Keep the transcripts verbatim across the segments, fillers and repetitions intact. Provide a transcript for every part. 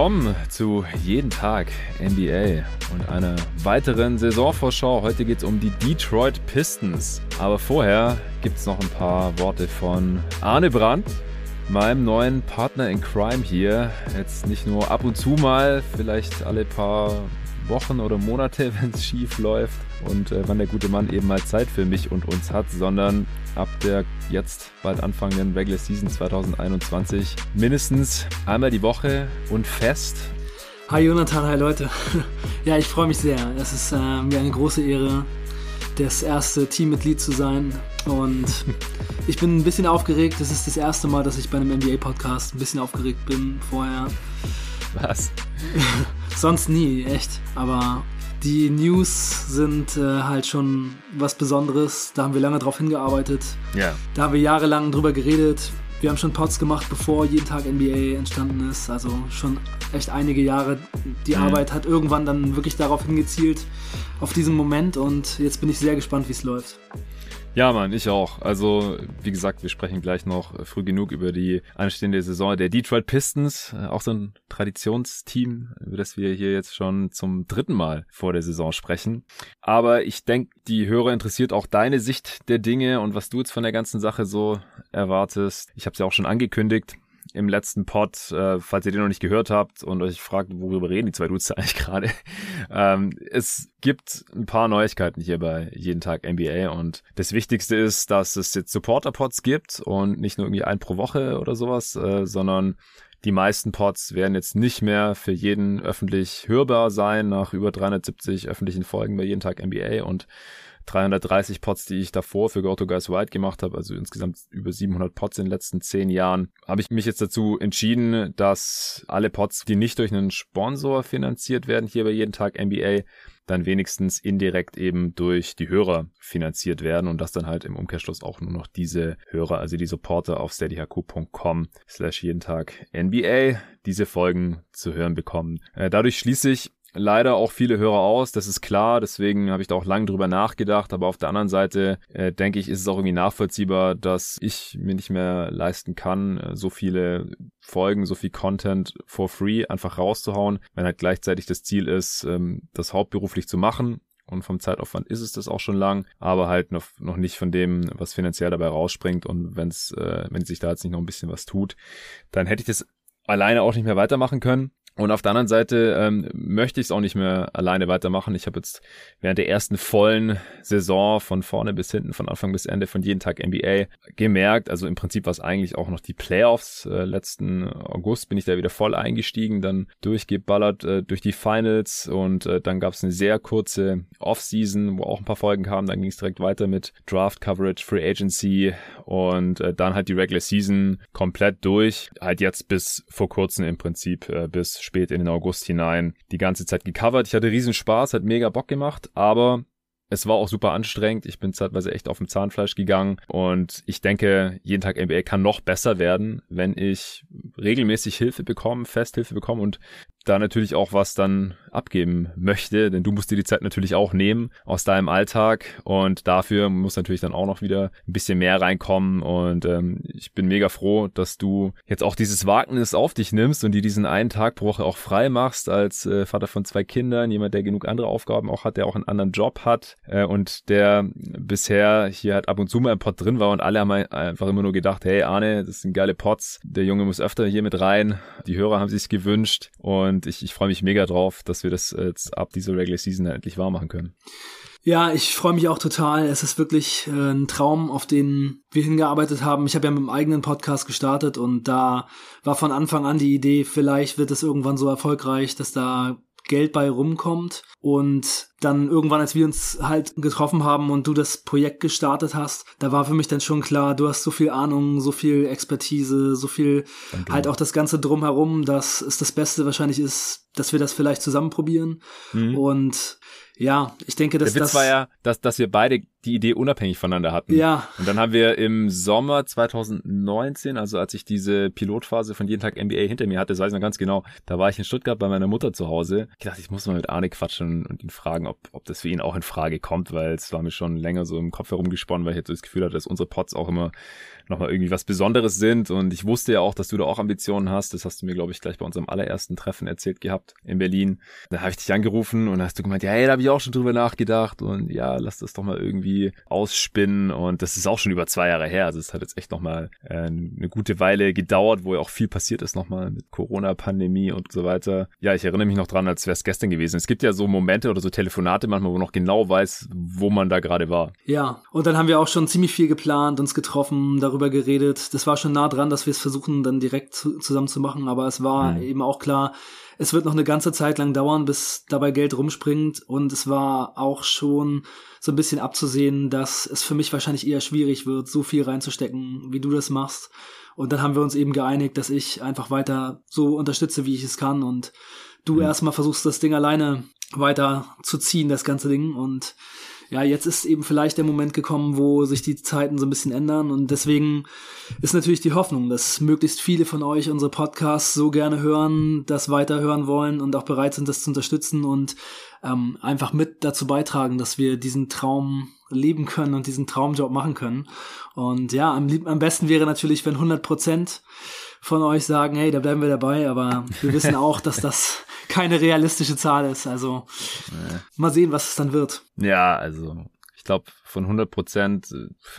willkommen zu Jeden Tag N B A und einer weiteren Saisonvorschau. Heute geht es um die Detroit Pistons. Aber vorher gibt es noch ein paar Worte von Arne Brandt, meinem neuen Partner in Crime hier. Jetzt nicht nur ab und zu mal, vielleicht alle paar Wochen oder Monate, wenn es schief läuft und äh, wann der gute Mann eben mal Zeit für mich und uns hat, sondern ab der jetzt bald anfangenden Regular Season zwanzig einundzwanzig mindestens einmal die Woche und fest. Hi Jonathan, hi Leute. Ja, ich freue mich sehr. Es ist äh, mir eine große Ehre, das erste Teammitglied zu sein und ich bin ein bisschen aufgeregt. Das ist das erste Mal, dass ich bei einem N B A-Podcast ein bisschen aufgeregt bin vorher. Was? Sonst nie, echt. Aber die News sind äh, halt schon was Besonderes. Da haben wir lange drauf hingearbeitet. Yeah. Da haben wir jahrelang drüber geredet. Wir haben schon Pods gemacht, bevor Jeden Tag N B A entstanden ist. Also schon echt einige Jahre. Die mhm. Arbeit hat irgendwann dann wirklich darauf hingezielt, auf diesen Moment. Und jetzt bin ich sehr gespannt, wie es läuft. Ja, Mann, ich auch. Also, wie gesagt, wir sprechen gleich noch früh genug über die anstehende Saison der Detroit Pistons. Auch so ein Traditionsteam, über das wir hier jetzt schon zum dritten Mal vor der Saison sprechen. Aber ich denke, die Hörer interessiert auch deine Sicht der Dinge und was du jetzt von der ganzen Sache so erwartest. Ich habe es ja auch schon angekündigt im letzten Pod, äh, falls ihr den noch nicht gehört habt und euch fragt, worüber reden die zwei Dudes eigentlich gerade. Ähm, es gibt ein paar Neuigkeiten hier bei Jeden Tag N B A und das Wichtigste ist, dass es jetzt Supporter-Pods gibt und nicht nur irgendwie einen pro Woche oder sowas, äh, sondern die meisten Pods werden jetzt nicht mehr für jeden öffentlich hörbar sein nach über dreihundertsiebzig öffentlichen Folgen bei Jeden Tag N B A und dreihundertdreißig Pods, die ich davor für Go to Guys White gemacht habe, also insgesamt über siebenhundert Pods in den letzten zehn Jahren, habe ich mich jetzt dazu entschieden, dass alle Pods, die nicht durch einen Sponsor finanziert werden, hier bei Jeden Tag N B A, dann wenigstens indirekt eben durch die Hörer finanziert werden und dass dann halt im Umkehrschluss auch nur noch diese Hörer, also die Supporter auf steadyhq.com slash jeden Tag N B A diese Folgen zu hören bekommen. Dadurch schließe ich leider auch viele Hörer aus, das ist klar, deswegen habe ich da auch lange drüber nachgedacht, aber auf der anderen Seite äh, denke ich, ist es auch irgendwie nachvollziehbar, dass ich mir nicht mehr leisten kann, so viele Folgen, so viel Content for free einfach rauszuhauen, wenn halt gleichzeitig das Ziel ist, ähm, das hauptberuflich zu machen. Und vom Zeitaufwand ist es das auch schon lang, aber halt noch, noch nicht von dem, was finanziell dabei rausspringt. Und wenn's, äh, wenn sich da jetzt nicht noch ein bisschen was tut, dann hätte ich das alleine auch nicht mehr weitermachen können. Und auf der anderen Seite ähm, möchte ich es auch nicht mehr alleine weitermachen. Ich habe jetzt während der ersten vollen Saison von vorne bis hinten, von Anfang bis Ende von Jeden Tag N B A gemerkt, also im Prinzip war es eigentlich auch noch die Playoffs. Äh, letzten August bin ich da wieder voll eingestiegen, dann durchgeballert äh, durch die Finals und äh, dann gab es eine sehr kurze Offseason, wo auch ein paar Folgen kamen. Dann ging es direkt weiter mit Draft Coverage, Free Agency und äh, dann halt die Regular Season komplett durch. Halt jetzt bis vor kurzem im Prinzip, äh, bis spät in den August hinein, die ganze Zeit gecovert. Ich hatte riesen Spaß, hat mega Bock gemacht, aber es war auch super anstrengend. Ich bin zeitweise echt auf dem Zahnfleisch gegangen und ich denke, Jeden Tag N B A kann noch besser werden, wenn ich regelmäßig Hilfe bekomme, Festhilfe bekomme und da natürlich auch was dann abgeben möchte, denn du musst dir die Zeit natürlich auch nehmen aus deinem Alltag und dafür muss natürlich dann auch noch wieder ein bisschen mehr reinkommen und ähm, ich bin mega froh, dass du jetzt auch dieses Wagnis auf dich nimmst und dir diesen einen Tag pro Woche auch frei machst als äh, Vater von zwei Kindern, jemand, der genug andere Aufgaben auch hat, der auch einen anderen Job hat äh, und der bisher hier halt ab und zu mal im Pod drin war und alle haben einfach immer nur gedacht, hey Arne, das sind geile Pods, der Junge muss öfter hier mit rein, die Hörer haben sich's gewünscht und Und ich, ich freue mich mega drauf, dass wir das jetzt ab dieser Regular Season endlich wahr machen können. Ja, ich freue mich auch total. Es ist wirklich äh, ein Traum, auf den wir hingearbeitet haben. Ich habe ja mit meinem eigenen Podcast gestartet und da war von Anfang an die Idee, vielleicht wird es irgendwann so erfolgreich, dass da Geld bei rumkommt. Und dann irgendwann, als wir uns halt getroffen haben und du das Projekt gestartet hast, da war für mich dann schon klar, du hast so viel Ahnung, so viel Expertise, so viel Danke. Halt auch das Ganze drumherum, dass es das Beste wahrscheinlich ist, dass wir das vielleicht zusammen probieren. Mhm. Und ja, ich denke, dass das... Der Witz das war ja, dass, dass wir beide die Idee unabhängig voneinander hatten. Ja. Und dann haben wir im Sommer zwanzig neunzehn, also als ich diese Pilotphase von Jeden Tag N B A hinter mir hatte, das weiß ich noch ganz genau, da war ich in Stuttgart bei meiner Mutter zu Hause. Ich dachte, ich muss mal mit Arne quatschen und ihn fragen, ob, ob das für ihn auch in Frage kommt, weil es war mir schon länger so im Kopf herumgesponnen, weil ich jetzt so das Gefühl hatte, dass unsere Pods auch immer nochmal irgendwie was Besonderes sind. Und ich wusste ja auch, dass du da auch Ambitionen hast. Das hast du mir, glaube ich, gleich bei unserem allerersten Treffen erzählt gehabt in Berlin. Da habe ich dich angerufen und hast du gemeint, ja, hey, da habe ich auch schon drüber nachgedacht und ja, lass das doch mal irgendwie ausspinnen. Und das ist auch schon über zwei Jahre her. Also es hat jetzt echt nochmal äh, eine gute Weile gedauert, wo ja auch viel passiert ist nochmal mit Corona-Pandemie und so weiter. Ja, ich erinnere mich noch dran, als wäre es gestern gewesen. Es gibt ja so Momente oder so Telefonate manchmal, wo man noch genau weiß, wo man da gerade war. Ja, und dann haben wir auch schon ziemlich viel geplant, uns getroffen, darüber geredet. Das war schon nah dran, dass wir es versuchen, dann direkt zu, zusammen zu machen. Aber es war mhm. eben auch klar, es wird noch eine ganze Zeit lang dauern, bis dabei Geld rumspringt. Und es war auch schon so ein bisschen abzusehen, dass es für mich wahrscheinlich eher schwierig wird, so viel reinzustecken, wie du das machst. Und dann haben wir uns eben geeinigt, dass ich einfach weiter so unterstütze, wie ich es kann. Und du mhm. erstmal versuchst, das Ding alleine weiter zu ziehen, das ganze Ding. Und ja, jetzt ist eben vielleicht der Moment gekommen, wo sich die Zeiten so ein bisschen ändern. Und deswegen ist natürlich die Hoffnung, dass möglichst viele von euch unsere Podcasts so gerne hören, das weiterhören wollen und auch bereit sind, das zu unterstützen und ähm, einfach mit dazu beitragen, dass wir diesen Traum leben können und diesen Traumjob machen können. Und ja, am, lieb- am besten wäre natürlich, wenn hundert Prozent von euch sagen, hey, da bleiben wir dabei, aber wir wissen auch, dass das keine realistische Zahl ist, also nee. Mal sehen, was es dann wird. Ja, also ich glaube, von hundert Prozent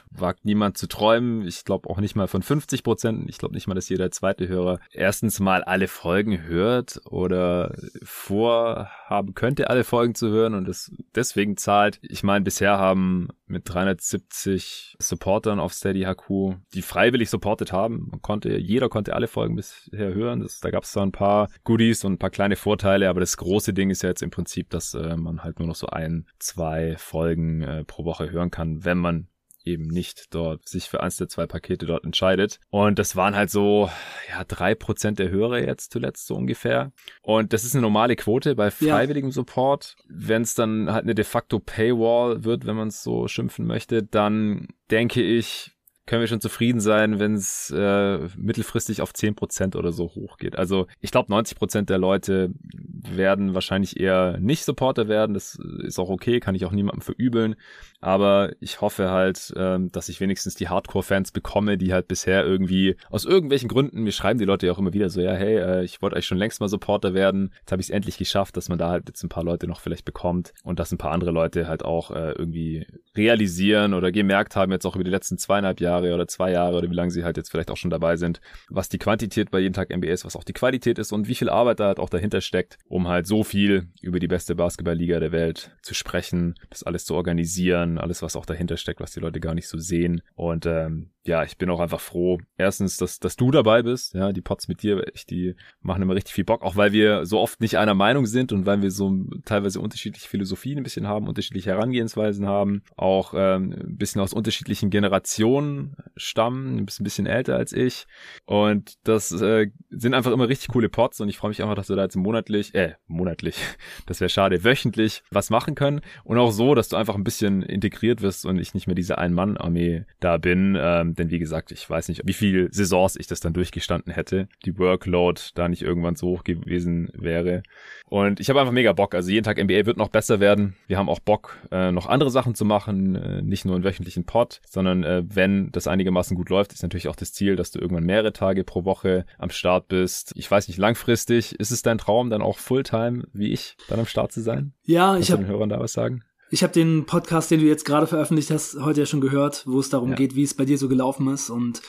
wagt niemand zu träumen. Ich glaube auch nicht mal von fünfzig Prozent. Ich glaube nicht mal, dass jeder zweite Hörer erstens mal alle Folgen hört oder vorhaben könnte, alle Folgen zu hören und das deswegen zahlt. Ich meine, bisher haben mit dreihundertsiebzig Supportern auf SteadyHQ, die freiwillig supportet haben. Man konnte, jeder konnte alle Folgen bisher hören. Das, da gab es da ein paar Goodies und ein paar kleine Vorteile, aber das große Ding ist ja jetzt im Prinzip, dass äh, man halt nur noch so ein, zwei Folgen äh, pro Woche hört kann, wenn man eben nicht dort sich für eins der zwei Pakete dort entscheidet. Und das waren halt so, ja, drei Prozent der Hörer jetzt zuletzt so ungefähr. Und das ist eine normale Quote bei freiwilligem ja. Support. Wenn es dann halt eine de facto Paywall wird, wenn man es so schimpfen möchte, dann denke ich, können wir schon zufrieden sein, wenn es äh, mittelfristig auf zehn Prozent oder so hochgeht. Also ich glaube, neunzig Prozent der Leute werden wahrscheinlich eher nicht Supporter werden. Das ist auch okay, kann ich auch niemandem verübeln. Aber ich hoffe halt, ähm, dass ich wenigstens die Hardcore-Fans bekomme, die halt bisher irgendwie aus irgendwelchen Gründen, mir schreiben die Leute ja auch immer wieder so, ja, hey, äh, ich wollte eigentlich schon längst mal Supporter werden. Jetzt habe ich es endlich geschafft, dass man da halt jetzt ein paar Leute noch vielleicht bekommt und dass ein paar andere Leute halt auch äh, irgendwie realisieren oder gemerkt haben, jetzt auch über die letzten zweieinhalb Jahre oder zwei Jahre oder wie lange sie halt jetzt vielleicht auch schon dabei sind, was die Quantität bei Jeden Tag N B A ist, was auch die Qualität ist und wie viel Arbeit da halt auch dahinter steckt, um halt so viel über die beste Basketballliga der Welt zu sprechen, das alles zu organisieren, alles was auch dahinter steckt, was die Leute gar nicht so sehen. Und ähm, ja, ich bin auch einfach froh, erstens, dass, dass du dabei bist, ja, die Pods mit dir, ich, die machen immer richtig viel Bock, auch weil wir so oft nicht einer Meinung sind und weil wir so teilweise unterschiedliche Philosophien ein bisschen haben, unterschiedliche Herangehensweisen haben, auch ähm, ein bisschen aus unterschiedlichen Generationen stammen, ein bisschen, ein bisschen älter als ich und das äh, sind einfach immer richtig coole Pods und ich freue mich einfach, dass wir da jetzt monatlich, äh, monatlich, das wäre schade, wöchentlich was machen können und auch so, dass du einfach ein bisschen integriert wirst und ich nicht mehr diese Ein-Mann-Armee da bin, ähm, denn wie gesagt, ich weiß nicht, wie viele Saisons ich das dann durchgestanden hätte, die Workload da nicht irgendwann so hoch gewesen wäre und ich habe einfach mega Bock, also Jeden Tag N B A wird noch besser werden, wir haben auch Bock, äh, noch andere Sachen zu machen, äh, nicht nur einen wöchentlichen Pod, sondern äh, wenn das das einigermaßen gut läuft, ist natürlich auch das Ziel, dass du irgendwann mehrere Tage pro Woche am Start bist. Ich weiß nicht, langfristig, ist es dein Traum, dann auch Fulltime, wie ich, dann am Start zu sein? Ja, Kannst ich habe... den Hörern da was sagen? Ich habe den Podcast, den du jetzt gerade veröffentlicht hast, heute ja schon gehört, wo es darum ja. geht, wie es bei dir so gelaufen ist und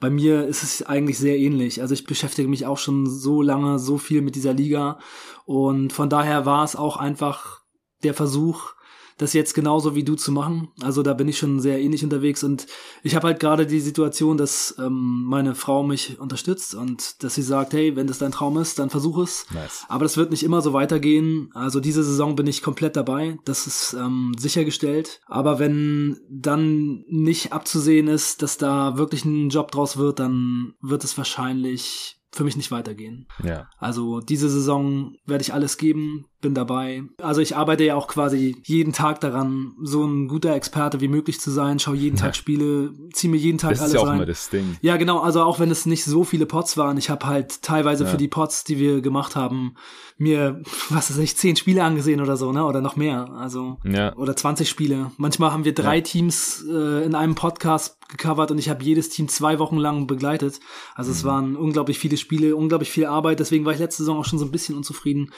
bei mir ist es eigentlich sehr ähnlich. Also ich beschäftige mich auch schon so lange, so viel mit dieser Liga und von daher war es auch einfach der Versuch, das jetzt genauso wie du zu machen. Also da bin ich schon sehr ähnlich unterwegs und ich habe halt gerade die Situation, dass ähm, meine Frau mich unterstützt und dass sie sagt, hey, wenn das dein Traum ist, dann versuch es. Nice. Aber das wird nicht immer so weitergehen. Also diese Saison bin ich komplett dabei. Das ist ähm, sichergestellt. Aber wenn dann nicht abzusehen ist, dass da wirklich ein Job draus wird, dann wird es wahrscheinlich für mich nicht weitergehen. Ja. Also diese Saison werde ich alles geben, bin dabei. Also ich arbeite ja auch quasi jeden Tag daran, so ein guter Experte wie möglich zu sein, schaue jeden ja. Tag Spiele, ziehe mir jeden Tag alles rein. Das ist ja auch rein. Immer das Ding. Ja, genau, also auch wenn es nicht so viele Pots waren, ich habe halt teilweise ja. für die Pots, die wir gemacht haben, mir, was weiß ich, zehn Spiele angesehen oder so, ne? Oder noch mehr, also ja. oder zwanzig Spiele. Manchmal haben wir drei ja. Teams äh, in einem Podcast gecovert und ich habe jedes Team zwei Wochen lang begleitet. Also mhm. es waren unglaublich viele Spiele, unglaublich viel Arbeit. Deswegen war ich letzte Saison auch schon so ein bisschen unzufrieden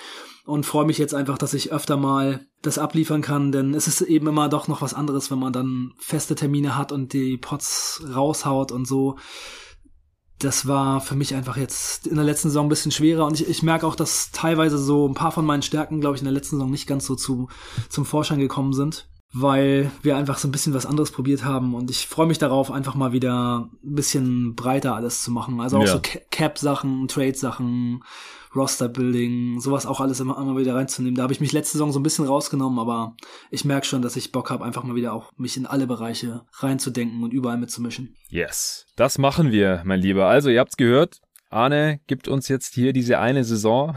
und freue mich jetzt einfach, dass ich öfter mal das abliefern kann, denn es ist eben immer doch noch was anderes, wenn man dann feste Termine hat und die Pots raushaut und so. Das war für mich einfach jetzt in der letzten Saison ein bisschen schwerer und ich, ich merke auch, dass teilweise so ein paar von meinen Stärken, glaube ich, in der letzten Saison nicht ganz so zu, zum Vorschein gekommen sind, weil wir einfach so ein bisschen was anderes probiert haben und ich freue mich darauf, einfach mal wieder ein bisschen breiter alles zu machen. Also auch ja. so Cap-Sachen, Trade-Sachen, Roster-Building, sowas auch alles immer, immer wieder reinzunehmen. Da habe ich mich letzte Saison so ein bisschen rausgenommen, aber ich merke schon, dass ich Bock habe, einfach mal wieder auch mich in alle Bereiche reinzudenken und überall mitzumischen. Yes, das machen wir, mein Lieber. Also, ihr habt's gehört. Arne gibt uns jetzt hier diese eine Saison,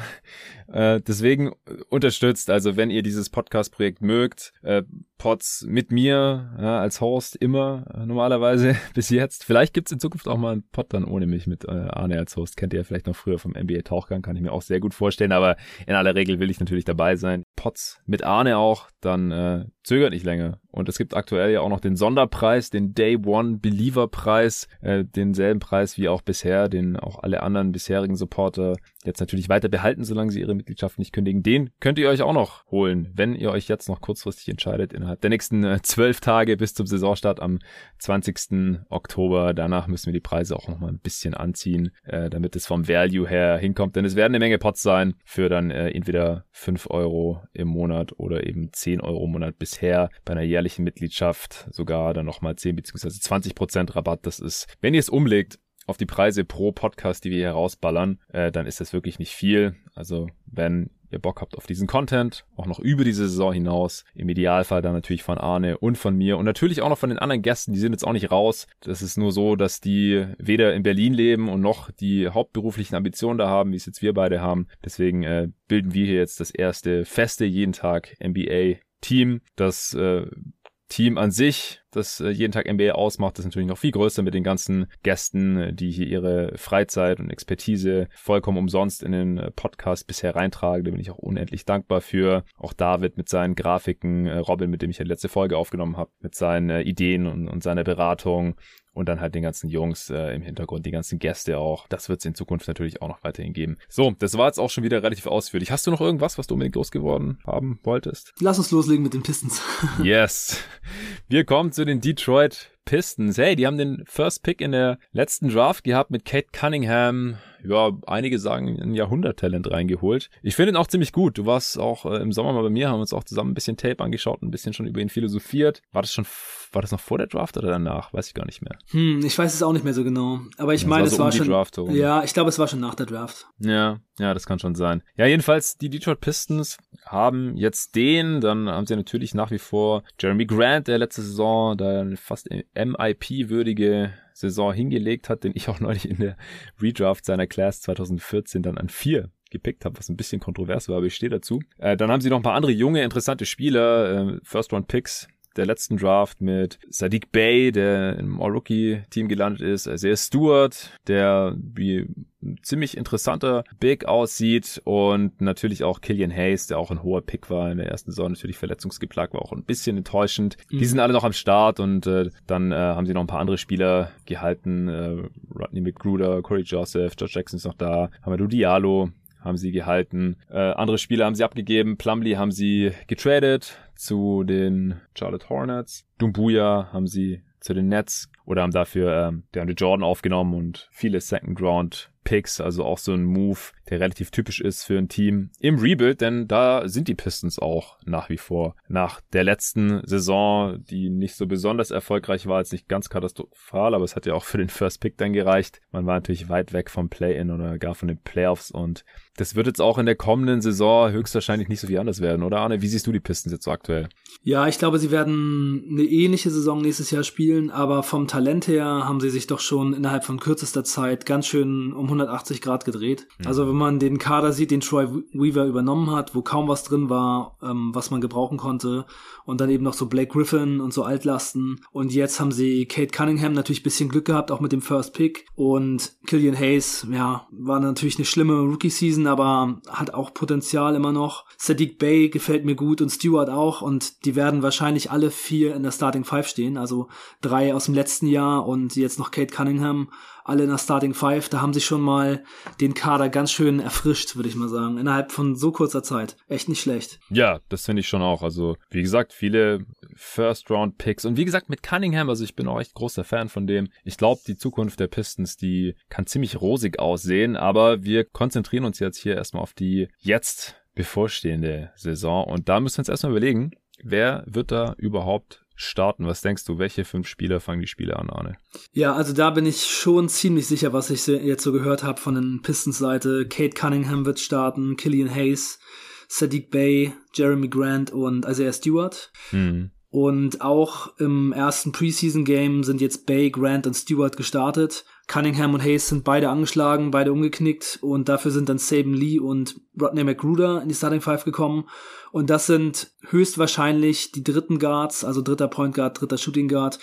äh, deswegen unterstützt, also wenn ihr dieses Podcast-Projekt mögt, äh, Pods mit mir ja, als Host immer äh, normalerweise bis jetzt, vielleicht gibt's in Zukunft auch mal einen Pod dann ohne mich mit äh, Arne als Host, kennt ihr ja vielleicht noch früher vom N B A-Tauchgang, kann ich mir auch sehr gut vorstellen, aber in aller Regel will ich natürlich dabei sein, Pods mit Arne auch, dann äh, zögert nicht länger. Und es gibt aktuell ja auch noch den Sonderpreis, den Day One Believer Preis, äh, denselben Preis wie auch bisher, den auch alle anderen bisherigen Supporter jetzt natürlich weiter behalten, solange sie ihre Mitgliedschaft nicht kündigen. Den könnt ihr euch auch noch holen, wenn ihr euch jetzt noch kurzfristig entscheidet, innerhalb der nächsten äh, zwölf Tage bis zum Saisonstart am zwanzigsten Oktober. Danach müssen wir die Preise auch nochmal ein bisschen anziehen, äh, damit es vom Value her hinkommt. Denn es werden eine Menge Pots sein für dann äh, entweder fünf Euro im Monat oder eben zehn Euro im Monat bisher bei einer jährlichen Mitgliedschaft, sogar dann nochmal zehn bzw. zwanzig Prozent Rabatt. Das ist, wenn ihr es umlegt auf die Preise pro Podcast, die wir hier rausballern, äh, dann ist das wirklich nicht viel. Also wenn ihr Bock habt auf diesen Content, auch noch über diese Saison hinaus, im Idealfall dann natürlich von Arne und von mir und natürlich auch noch von den anderen Gästen, die sind jetzt auch nicht raus. Das ist nur so, dass die weder in Berlin leben und noch die hauptberuflichen Ambitionen da haben, wie es jetzt wir beide haben. Deswegen äh, bilden wir hier jetzt das erste feste jeden Tag N B A Team. Das äh, Team an sich, das äh, jeden Tag N B A ausmacht, ist natürlich noch viel größer mit den ganzen Gästen, die hier ihre Freizeit und Expertise vollkommen umsonst in den Podcast bisher reintragen. Da bin ich auch unendlich dankbar für. Auch David mit seinen Grafiken, äh, Robin, mit dem ich ja die letzte Folge aufgenommen habe, mit seinen äh, Ideen und, und seiner Beratung. Und dann halt den ganzen Jungs äh, im Hintergrund, die ganzen Gäste auch. Das wird es in Zukunft natürlich auch noch weiterhin geben. So, das war jetzt auch schon wieder relativ ausführlich. Hast du noch irgendwas, was du unbedingt losgeworden haben wolltest? Lass uns loslegen mit den Pistons. Yes. Wir kommen zu den Detroit Pistons. Hey, die haben den First Pick in der letzten Draft gehabt mit Cade Cunningham. Ja, einige sagen, ein Jahrhunderttalent reingeholt. Ich finde ihn auch ziemlich gut. Du warst auch äh, im Sommer mal bei mir, haben uns auch zusammen ein bisschen Tape angeschaut, ein bisschen schon über ihn philosophiert. War das schon, war das noch vor der Draft oder danach? Weiß ich gar nicht mehr. Hm, ich weiß es auch nicht mehr so genau. Aber ich ja, meine, es war, so es um war schon, ja, ich glaube, es war schon nach der Draft. Ja, ja, das kann schon sein. Ja, jedenfalls, die Detroit Pistons haben jetzt den, dann haben sie natürlich nach wie vor Jerami Grant, der letzte Saison, da fast M I P-würdige Saison hingelegt hat, den ich auch neulich in der Redraft seiner Class zwanzig vierzehn dann an vier gepickt habe, was ein bisschen kontrovers war, aber ich stehe dazu. Äh, dann haben sie noch ein paar andere junge, interessante Spieler, äh, First-Round-Picks der letzten Draft mit Sadiq Bey, der im All-Rookie-Team gelandet ist, Isaiah Stewart, der wie ein ziemlich interessanter Big aussieht und natürlich auch Killian Hayes, der auch ein hoher Pick war in der ersten Saison, natürlich verletzungsgeplagt war, auch ein bisschen enttäuschend. Mhm. Die sind alle noch am Start und äh, dann äh, haben sie noch ein paar andere Spieler gehalten, äh, Rodney McGruder, Corey Joseph, Josh Jackson ist noch da, Hamidou Diallo haben sie gehalten, äh, andere Spieler haben sie abgegeben, Plumlee haben sie getradet zu den Charlotte Hornets, Dumbuya haben sie zu den Nets oder haben dafür ähm, DeAndre Jordan aufgenommen und viele Second-Round-Picks, also auch so ein Move, der relativ typisch ist für ein Team im Rebuild, denn da sind die Pistons auch nach wie vor. Nach der letzten Saison, die nicht so besonders erfolgreich war, jetzt nicht ganz katastrophal, aber es hat ja auch für den First Pick dann gereicht. Man war natürlich weit weg vom Play-In oder gar von den Playoffs und das wird jetzt auch in der kommenden Saison höchstwahrscheinlich nicht so viel anders werden, oder Arne? Wie siehst du die Pistons jetzt so aktuell? Ja, ich glaube, sie werden eine ähnliche Saison nächstes Jahr spielen, aber vom Talent her haben sie sich doch schon innerhalb von kürzester Zeit ganz schön um hundertachtzig Grad gedreht. Mhm. Also wenn man den Kader sieht, den Troy Weaver übernommen hat, wo kaum was drin war, ähm, was man gebrauchen konnte, und dann eben noch so Blake Griffin und so Altlasten, und jetzt haben sie Cade Cunningham, natürlich ein bisschen Glück gehabt, auch mit dem First Pick, und Killian Hayes, ja, war natürlich eine schlimme Rookie-Season, aber hat auch Potenzial immer noch. Sadiq Bey gefällt mir gut und Stewart auch, und die werden wahrscheinlich alle vier in der Starting Five stehen, also drei aus dem letzten Jahr und jetzt noch Cade Cunningham, alle in der Starting Five. Da haben sie schon mal den Kader ganz schön erfrischt, würde ich mal sagen, innerhalb von so kurzer Zeit. Echt nicht schlecht. Ja, das finde ich schon auch. Also wie gesagt, viele First-Round-Picks und wie gesagt mit Cunningham, also ich bin auch echt großer Fan von dem. Ich glaube, die Zukunft der Pistons, die kann ziemlich rosig aussehen, aber wir konzentrieren uns jetzt hier erstmal auf die jetzt bevorstehende Saison, und da müssen wir uns erstmal überlegen, wer wird da überhaupt starten? Was denkst du, welche fünf Spieler fangen die Spiele an, Arne? Ja, also da bin ich schon ziemlich sicher, was ich jetzt so gehört habe von den Pistons-Seite. Cade Cunningham wird starten, Killian Hayes, Sadiq Bey, Jerami Grant und Isaiah Stewart. Mhm. Und auch im ersten Preseason-Game sind jetzt Bey, Grant und Stewart gestartet. Cunningham und Hayes sind beide angeschlagen, beide umgeknickt, und dafür sind dann Saben Lee und Rodney McGruder in die Starting Five gekommen, und das sind höchstwahrscheinlich die dritten Guards, also dritter Point Guard, dritter Shooting Guard,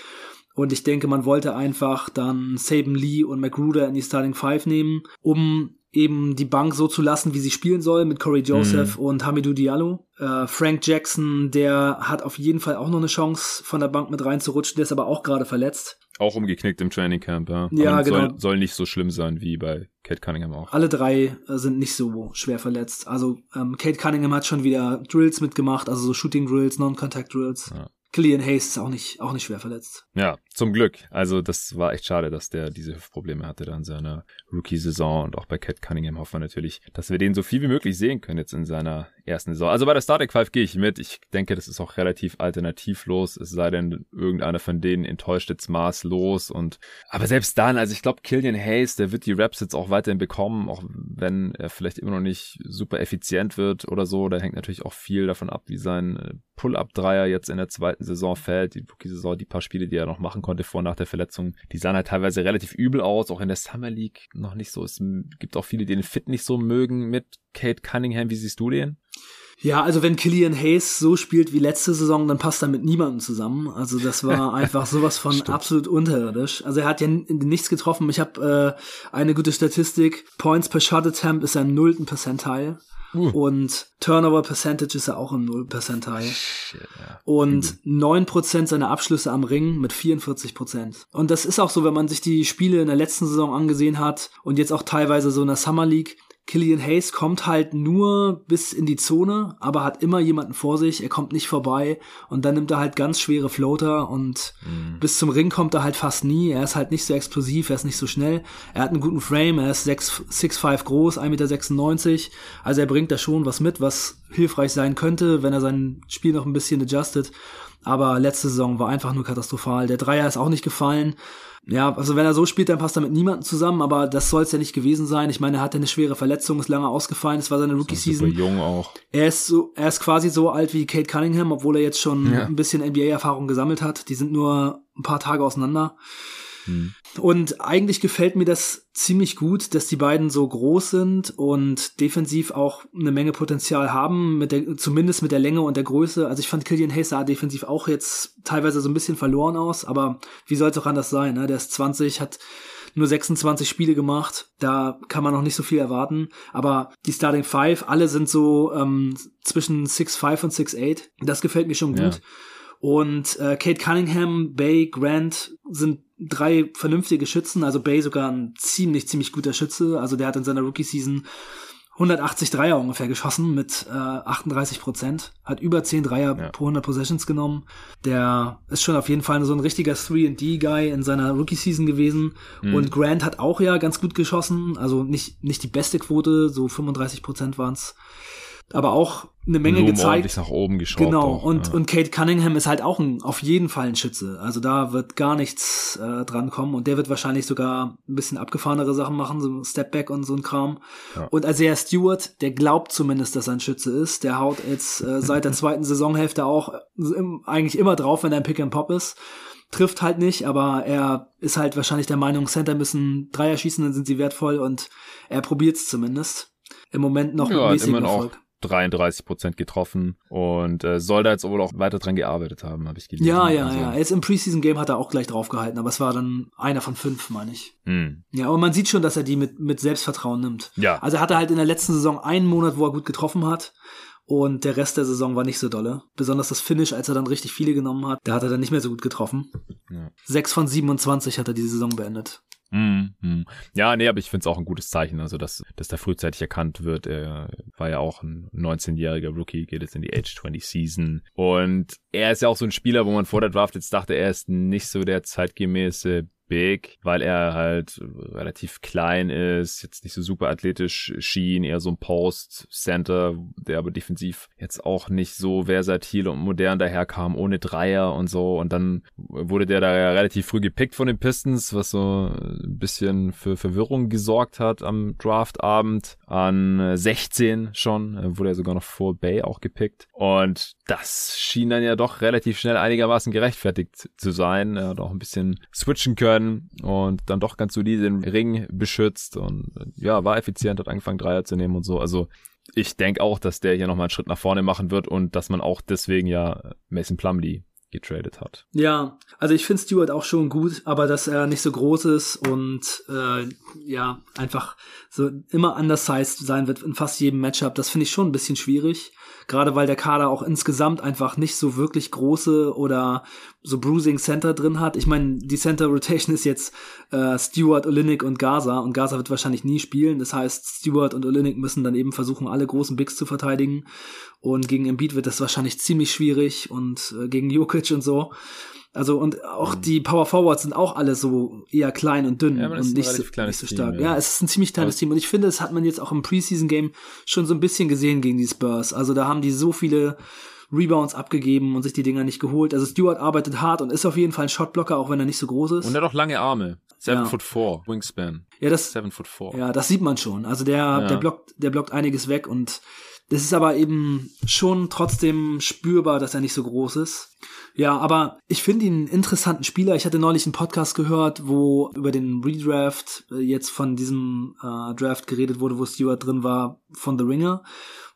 und ich denke, man wollte einfach dann Saben Lee und McGruder in die Starting Five nehmen, um eben die Bank so zu lassen, wie sie spielen soll, mit Corey Joseph mhm. und Hamidou Diallo. Äh, Frank Jackson, der hat auf jeden Fall auch noch eine Chance, von der Bank mit reinzurutschen, der ist aber auch gerade verletzt. Auch umgeknickt im Training Camp, ja. ja aber genau. soll, soll nicht so schlimm sein wie bei Cade Cunningham auch. Alle drei äh, sind nicht so schwer verletzt. Also ähm, Cade Cunningham hat schon wieder Drills mitgemacht, also so Shooting Drills, Non-Contact Drills. Ja. Killian Hayes ist auch nicht, auch nicht schwer verletzt. Ja, zum Glück. Also das war echt schade, dass der diese Hüftprobleme hatte dann in seiner Rookie-Saison, und auch bei Cade Cunningham hoffen wir natürlich, dass wir den so viel wie möglich sehen können jetzt in seiner ersten Saison. Also bei der Starting Five gehe ich mit. Ich denke, das ist auch relativ alternativlos, es sei denn, irgendeiner von denen enttäuscht jetzt maßlos, und aber selbst dann, also ich glaube, Killian Hayes, der wird die Raps jetzt auch weiterhin bekommen, auch wenn er vielleicht immer noch nicht super effizient wird oder so. Da hängt natürlich auch viel davon ab, wie sein Pull-Up-Dreier jetzt in der zweiten Saison fällt, die Rookie-Saison, die paar Spiele, die er noch machen konnte vor und nach der Verletzung, die sahen halt teilweise relativ übel aus, auch in der Summer League noch nicht so. Es gibt auch viele, die den Fit nicht so mögen mit Cade Cunningham. Wie siehst du den? Ja, also wenn Killian Hayes so spielt wie letzte Saison, dann passt er mit niemandem zusammen. Also das war einfach sowas von Stimmt. absolut unterirdisch. Also er hat ja n- nichts getroffen. Ich habe äh, eine gute Statistik. Points per Shot Attempt ist er im nullten Percentile. Uh. Und Turnover Percentage ist er auch im null Percentile. Shit, ja. Und mhm. neun Prozent seiner Abschlüsse am Ring mit vierundvierzig Prozent. Und das ist auch so, wenn man sich die Spiele in der letzten Saison angesehen hat und jetzt auch teilweise so in der Summer League. Killian Hayes kommt halt nur bis in die Zone, aber hat immer jemanden vor sich, er kommt nicht vorbei, und dann nimmt er halt ganz schwere Floater, und mhm. bis zum Ring kommt er halt fast nie. Er ist halt nicht so explosiv, er ist nicht so schnell, er hat einen guten Frame, er ist sechs Fuß fünf groß, eins Komma sechsundneunzig Meter, also er bringt da schon was mit, was hilfreich sein könnte, wenn er sein Spiel noch ein bisschen adjustet, aber letzte Saison war einfach nur katastrophal. Der Dreier ist auch nicht gefallen. Ja, also wenn er so spielt, dann passt er mit niemandem zusammen, aber das soll es ja nicht gewesen sein. Ich meine, er hatte eine schwere Verletzung, ist lange ausgefallen, es war seine Rookie-Season. Super jung auch. Er ist so, er ist quasi so alt wie Cade Cunningham, obwohl er jetzt schon ja. ein bisschen N B A-Erfahrung gesammelt hat. Die sind nur ein paar Tage auseinander. Hm. Und eigentlich gefällt mir das ziemlich gut, dass die beiden so groß sind und defensiv auch eine Menge Potenzial haben, mit der, zumindest mit der Länge und der Größe. Also ich fand Killian Hayes sah defensiv auch jetzt teilweise so ein bisschen verloren aus, aber wie soll es auch anders sein, ne? Der ist zwanzig, hat nur sechsundzwanzig Spiele gemacht, da kann man noch nicht so viel erwarten, aber die Starting Five, alle sind so ähm, zwischen sechs Fuß fünf und sechs Fuß acht, das gefällt mir schon gut. Ja. Und äh, Cade Cunningham, Bey, Grant sind drei vernünftige Schützen, also Bey sogar ein ziemlich, ziemlich guter Schütze, also der hat in seiner Rookie-Season hundertachtzig Dreier ungefähr geschossen mit äh, achtunddreißig Prozent, hat über zehn Dreier ja. pro hundert Possessions genommen, der ist schon auf jeden Fall so ein richtiger drei and D Guy in seiner Rookie-Season gewesen, mhm. und Grant hat auch ja ganz gut geschossen, also nicht nicht die beste Quote, so fünfunddreißig Prozent waren's. aber auch eine Menge Loom gezeigt. Nach oben geschraubt. Genau, auch, und, ja. und Cade Cunningham ist halt auch ein, auf jeden Fall ein Schütze. Also da wird gar nichts äh, dran kommen und der wird wahrscheinlich sogar ein bisschen abgefahrenere Sachen machen, so ein Stepback und so ein Kram. Ja. Und Isaiah Stewart, der glaubt zumindest, dass er ein Schütze ist. Der haut jetzt äh, seit der zweiten Saisonhälfte auch im, eigentlich immer drauf, wenn er ein Pick and Pop ist. Trifft halt nicht, aber er ist halt wahrscheinlich der Meinung, Center müssen Dreier schießen, dann sind sie wertvoll und er probiert's zumindest. Im Moment noch ja, mit mäßigem Erfolg. dreiunddreißig Prozent getroffen und äh, soll da jetzt wohl auch weiter dran gearbeitet haben, habe ich gelesen. Ja, ja, also. ja. Jetzt im Preseason-Game hat er auch gleich draufgehalten, aber es war dann einer von fünf, meine ich. Hm. Ja, aber man sieht schon, dass er die mit, mit Selbstvertrauen nimmt. Ja. Also er hatte halt in der letzten Saison einen Monat, wo er gut getroffen hat und der Rest der Saison war nicht so dolle. Besonders das Finish, als er dann richtig viele genommen hat, da hat er dann nicht mehr so gut getroffen. Ja. sechs von siebenundzwanzig hat er die Saison beendet. Mm-hmm. Ja, nee, aber ich finde es auch ein gutes Zeichen, also dass, dass da frühzeitig erkannt wird. Er war ja auch ein neunzehnjähriger Rookie, geht jetzt in die Age zwanzig Season und er ist ja auch so ein Spieler, wo man vor der Draft jetzt dachte, er ist nicht so der zeitgemäße Big, weil er halt relativ klein ist, jetzt nicht so super athletisch schien, eher so ein Post-Center, der aber defensiv jetzt auch nicht so versatil und modern daherkam, ohne Dreier und so. Und dann wurde der da ja relativ früh gepickt von den Pistons, was so ein bisschen für Verwirrung gesorgt hat am Draftabend. An sechzehn schon, wurde er sogar noch vor Bay auch gepickt. Und das schien dann ja doch relativ schnell einigermaßen gerechtfertigt zu sein. Er hat auch ein bisschen switchen können und dann doch ganz solide den Ring beschützt und ja, war effizient, hat angefangen Dreier zu nehmen und so. Also ich denke auch, dass der hier nochmal einen Schritt nach vorne machen wird und dass man auch deswegen ja Mason Plumlee getradet hat. Ja, also ich finde Stewart auch schon gut, aber dass er nicht so groß ist und äh, ja, einfach so immer undersized sein wird in fast jedem Matchup, das finde ich schon ein bisschen schwierig. Gerade weil der Kader auch insgesamt einfach nicht so wirklich große oder so bruising Center drin hat. Ich meine, die Center-Rotation ist jetzt äh, Stewart, Olynyk und Gaza und Gaza wird wahrscheinlich nie spielen. Das heißt, Stewart und Olynyk müssen dann eben versuchen, alle großen Bigs zu verteidigen und gegen Embiid wird das wahrscheinlich ziemlich schwierig und äh, gegen Jokic und so. Also und auch mhm. die Power Forwards sind auch alle so eher klein und dünn ja, und nicht so, nicht so stark. Team, ja. ja, es ist ein ziemlich kleines Team und ich finde, das hat man jetzt auch im Preseason-Game schon so ein bisschen gesehen gegen die Spurs. Also da haben die so viele Rebounds abgegeben und sich die Dinger nicht geholt. Also Stewart arbeitet hart und ist auf jeden Fall ein Shotblocker, auch wenn er nicht so groß ist. Und er hat auch lange Arme. Seven ja. foot four, Wingspan. Ja, das, Seven foot four. Ja, das sieht man schon. Also der, ja. der blockt, der blockt einiges weg und das ist aber eben schon trotzdem spürbar, dass er nicht so groß ist. Ja, aber ich finde ihn einen interessanten Spieler. Ich hatte neulich einen Podcast gehört, wo über den Redraft jetzt von diesem äh, Draft geredet wurde, wo Stewart drin war, von The Ringer.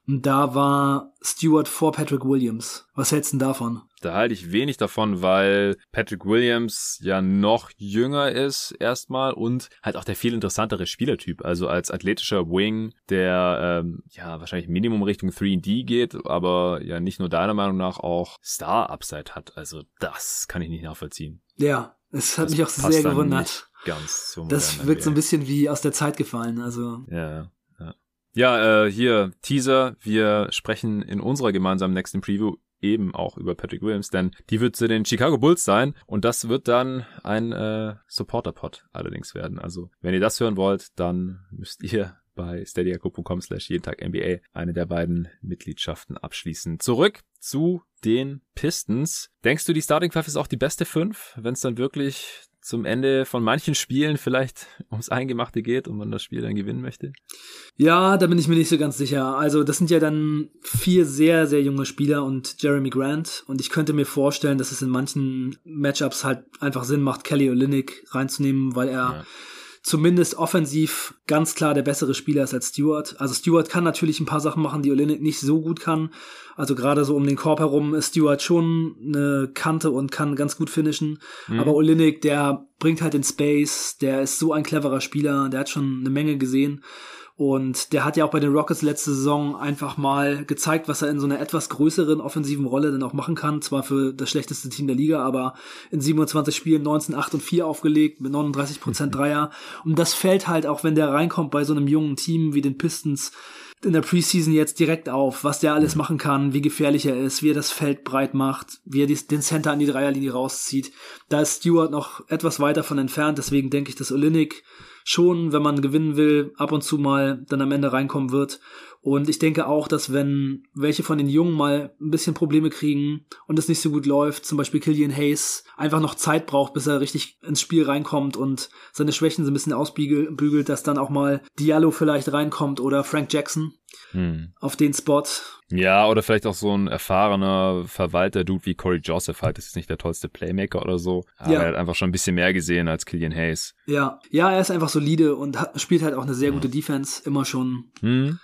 Und da war Stewart vor Patrick Williams. Was hältst du denn davon? Da halte ich wenig davon, weil Patrick Williams ja noch jünger ist erstmal und halt auch der viel interessantere Spielertyp. Also als athletischer Wing, der ähm, ja wahrscheinlich Minimum Richtung drei D geht, aber ja nicht nur deiner Meinung nach auch Star-Upside hat. Also das kann ich nicht nachvollziehen. Ja, es hat das mich auch sehr gewundert. Ganz zum das wirkt N B A so ein bisschen wie aus der Zeit gefallen. Also ja. Ja, äh, hier, Teaser, wir sprechen in unserer gemeinsamen nächsten Preview eben auch über Patrick Williams, denn die wird zu den Chicago Bulls sein und das wird dann ein äh, Supporter-Pod allerdings werden. Also, wenn ihr das hören wollt, dann müsst ihr bei steadyhq.com slash jeden Tag N B A eine der beiden Mitgliedschaften abschließen. Zurück zu den Pistons. Denkst du, die Starting Five ist auch die beste fünf, wenn es dann wirklich zum Ende von manchen Spielen vielleicht ums Eingemachte geht und man das Spiel dann gewinnen möchte? Ja, da bin ich mir nicht so ganz sicher. Also das sind ja dann vier sehr, sehr junge Spieler und Jerami Grant. Und ich könnte mir vorstellen, dass es in manchen Matchups halt einfach Sinn macht, Kelly Olynyk reinzunehmen, weil er ja. zumindest offensiv ganz klar der bessere Spieler ist als Stewart. Also Stewart kann natürlich ein paar Sachen machen, die Olynyk nicht so gut kann. Also gerade so um den Korb herum ist Stewart schon eine Kante und kann ganz gut finishen. Mhm. Aber Olynyk, der bringt halt den Space, der ist so ein cleverer Spieler, der hat schon eine Menge gesehen. Und der hat ja auch bei den Rockets letzte Saison einfach mal gezeigt, was er in so einer etwas größeren offensiven Rolle dann auch machen kann. Zwar für das schlechteste Team der Liga, aber in siebenundzwanzig Spielen neunzehn, acht und vier aufgelegt mit neununddreißig Prozent Dreier. Und das fällt halt, auch wenn der reinkommt bei so einem jungen Team wie den Pistons, in der Preseason jetzt direkt auf, was der alles machen kann, wie gefährlich er ist, wie er das Feld breit macht, wie er den Center an die Dreierlinie rauszieht. Da ist Stewart noch etwas weit davon entfernt, deswegen denke ich, dass Olynyk schon, wenn man gewinnen will, ab und zu mal dann am Ende reinkommen wird. Und ich denke auch, dass wenn welche von den Jungen mal ein bisschen Probleme kriegen und es nicht so gut läuft, zum Beispiel Killian Hayes, einfach noch Zeit braucht, bis er richtig ins Spiel reinkommt und seine Schwächen so ein bisschen ausbügelt, dass dann auch mal Diallo vielleicht reinkommt oder Frank Jackson hm. auf den Spot. Ja, oder vielleicht auch so ein erfahrener Verwalter-Dude wie Corey Joseph halt. Das ist nicht der tollste Playmaker oder so, aber ja. er hat einfach schon ein bisschen mehr gesehen als Killian Hayes. Ja, ja, er ist einfach solide und hat, spielt halt auch eine sehr hm. gute Defense, immer schon. Hm.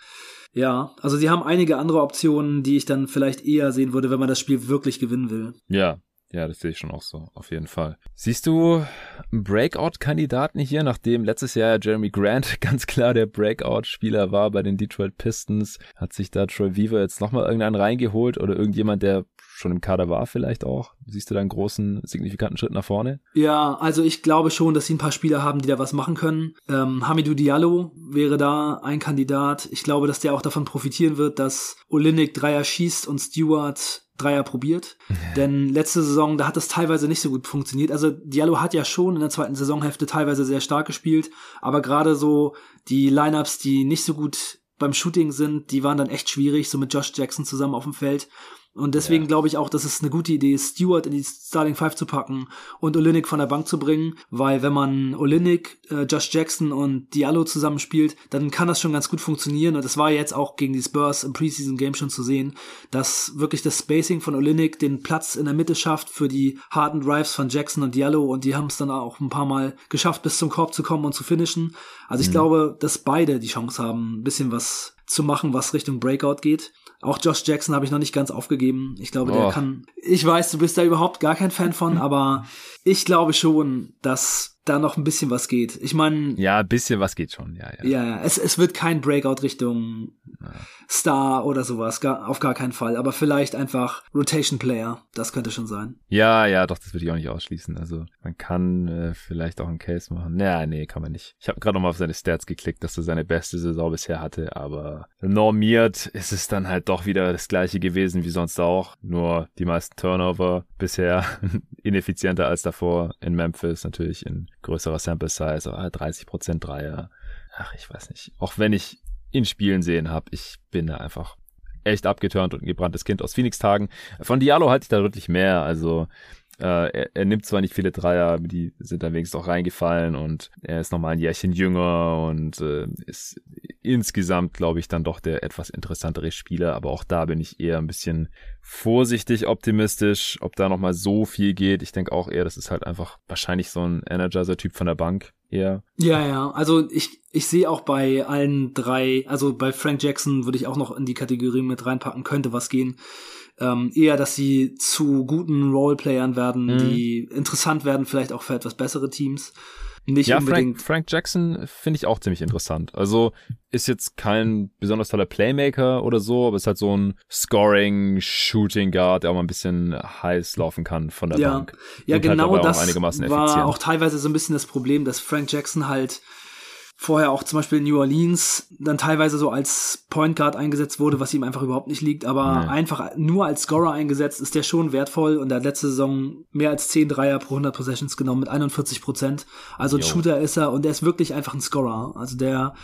Ja, also sie haben einige andere Optionen, die ich dann vielleicht eher sehen würde, wenn man das Spiel wirklich gewinnen will. Ja, ja, das sehe ich schon auch so, auf jeden Fall. Siehst du einen Breakout-Kandidaten hier, nachdem letztes Jahr Jerami Grant ganz klar der Breakout-Spieler war bei den Detroit Pistons, hat sich da Troy Weaver jetzt nochmal irgendeinen reingeholt oder irgendjemand, der schon im Kader war vielleicht auch? Siehst du da einen großen, signifikanten Schritt nach vorne? Ja, also ich glaube schon, dass sie ein paar Spieler haben, die da was machen können. Ähm, Hamidou Diallo wäre da ein Kandidat. Ich glaube, dass der auch davon profitieren wird, dass Olynyk Dreier schießt und Stewart Dreier probiert. Ja. Denn letzte Saison, da hat es teilweise nicht so gut funktioniert. Also Diallo hat ja schon in der zweiten Saisonhälfte teilweise sehr stark gespielt, aber gerade so die Lineups, die nicht so gut beim Shooting sind, die waren dann echt schwierig, so mit Josh Jackson zusammen auf dem Feld. Und deswegen ja. glaube ich auch, dass es eine gute Idee ist, Stewart in die Starting Five zu packen und Olynyk von der Bank zu bringen, weil wenn man Olynyk, äh, Josh Jackson und Diallo zusammenspielt, dann kann das schon ganz gut funktionieren. Und das war jetzt auch gegen die Spurs im Preseason-Game schon zu sehen, dass wirklich das Spacing von Olynyk den Platz in der Mitte schafft für die harten Drives von Jackson und Diallo. Und die haben es dann auch ein paar Mal geschafft, bis zum Korb zu kommen und zu finishen. Also ich mhm. glaube, dass beide die Chance haben, ein bisschen was zu machen, was Richtung Breakout geht. Auch Josh Jackson habe ich noch nicht ganz aufgegeben. Ich glaube, oh. der kann... Ich weiß, du bist da überhaupt gar kein Fan von, aber ich glaube schon, dass da noch ein bisschen was geht. Ich meine... Ja, ein bisschen was geht schon, ja. Ja, ja, ja. Es, es wird kein Breakout Richtung ja. Star oder sowas, gar, auf gar keinen Fall. Aber vielleicht einfach Rotation-Player, das könnte schon sein. Ja, ja, doch, das würde ich auch nicht ausschließen. Also man kann äh, vielleicht auch einen Case machen. Naja, nee, kann man nicht. Ich habe gerade nochmal auf seine Stats geklickt, dass er seine beste Saison bisher hatte, aber normiert ist es dann halt doch wieder das Gleiche gewesen wie sonst auch. Nur die meisten Turnover bisher ineffizienter als davor in Memphis, natürlich in größerer Sample-Size, dreißig Prozent Dreier. Ach, ich weiß nicht. Auch wenn ich ihn spielen sehen habe, ich bin da einfach echt abgeturnt und ein gebranntes Kind aus Phoenix-Tagen. Von Diallo halte ich da wirklich mehr. Also äh, er, er nimmt zwar nicht viele Dreier, aber die sind dann wenigstens auch reingefallen und er ist nochmal ein Jährchen jünger und äh, ist insgesamt, glaube ich, dann doch der etwas interessantere Spieler. Aber auch da bin ich eher ein bisschen vorsichtig optimistisch, ob da nochmal so viel geht. Ich denke auch eher, das ist halt einfach wahrscheinlich so ein Energizer-Typ von der Bank. Yeah. Ja, ja, also ich, ich sehe auch bei allen drei, also bei Frank Jackson würde ich auch noch in die Kategorie mit reinpacken, könnte was gehen. Ähm, eher, dass sie zu guten Roleplayern werden, mm. die interessant werden, vielleicht auch für etwas bessere Teams. Nicht ja, unbedingt. Frank, Frank Jackson finde ich auch ziemlich interessant. Also ist jetzt kein besonders toller Playmaker oder so, aber ist halt so ein Scoring-Shooting-Guard, der auch mal ein bisschen heiß laufen kann von der ja. Bank. Ja, und genau halt das auch war effizient. Auch teilweise so ein bisschen das Problem, dass Frank Jackson halt vorher auch zum Beispiel in New Orleans dann teilweise so als Point Guard eingesetzt wurde, was ihm einfach überhaupt nicht liegt, aber nee. einfach nur als Scorer eingesetzt ist der schon wertvoll und der hat letzte Saison mehr als zehn Dreier pro hundert Possessions genommen mit einundvierzig Prozent. Also ein jo. Shooter ist er und der ist wirklich einfach ein Scorer. Also der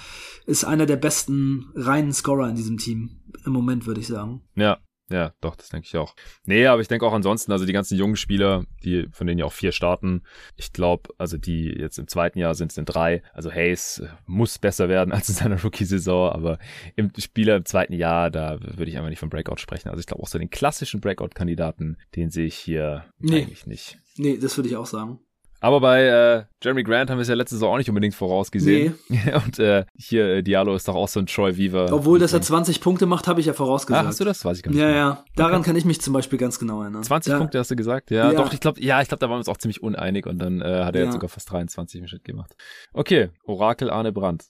ist einer der besten reinen Scorer in diesem Team im Moment, würde ich sagen. Ja. Ja, doch, das denke ich auch. Nee, aber ich denke auch ansonsten, also die ganzen jungen Spieler, die, von denen ja auch vier starten, ich glaube, also die jetzt im zweiten Jahr sind es dann drei, also Hayes muss besser werden als in seiner Rookie-Saison, aber im Spieler im zweiten Jahr, da würde ich einfach nicht von Breakout sprechen, also ich glaube auch so den klassischen Breakout-Kandidaten, den sehe ich hier nee. eigentlich nicht. Nee, das würde ich auch sagen. Aber bei äh, Jerami Grant haben wir es ja letztes Jahr auch nicht unbedingt vorausgesehen. Nee. Und äh, hier, äh, Diallo ist doch auch so ein Troy Weaver. Obwohl, dass er zwanzig Punkte macht, habe ich ja vorausgesagt. Ah, hast du das? Weiß ich gar nicht. Ja, mehr. ja. Daran okay. kann ich mich zum Beispiel ganz genau erinnern. zwanzig ja. Punkte hast du gesagt? Ja, ja. doch. Ich glaube, ja, ich glaube, da waren wir uns auch ziemlich uneinig. Und dann äh, hat er ja. jetzt sogar fast dreiundzwanzig im Schnitt gemacht. Okay, Orakel Arne Brandt.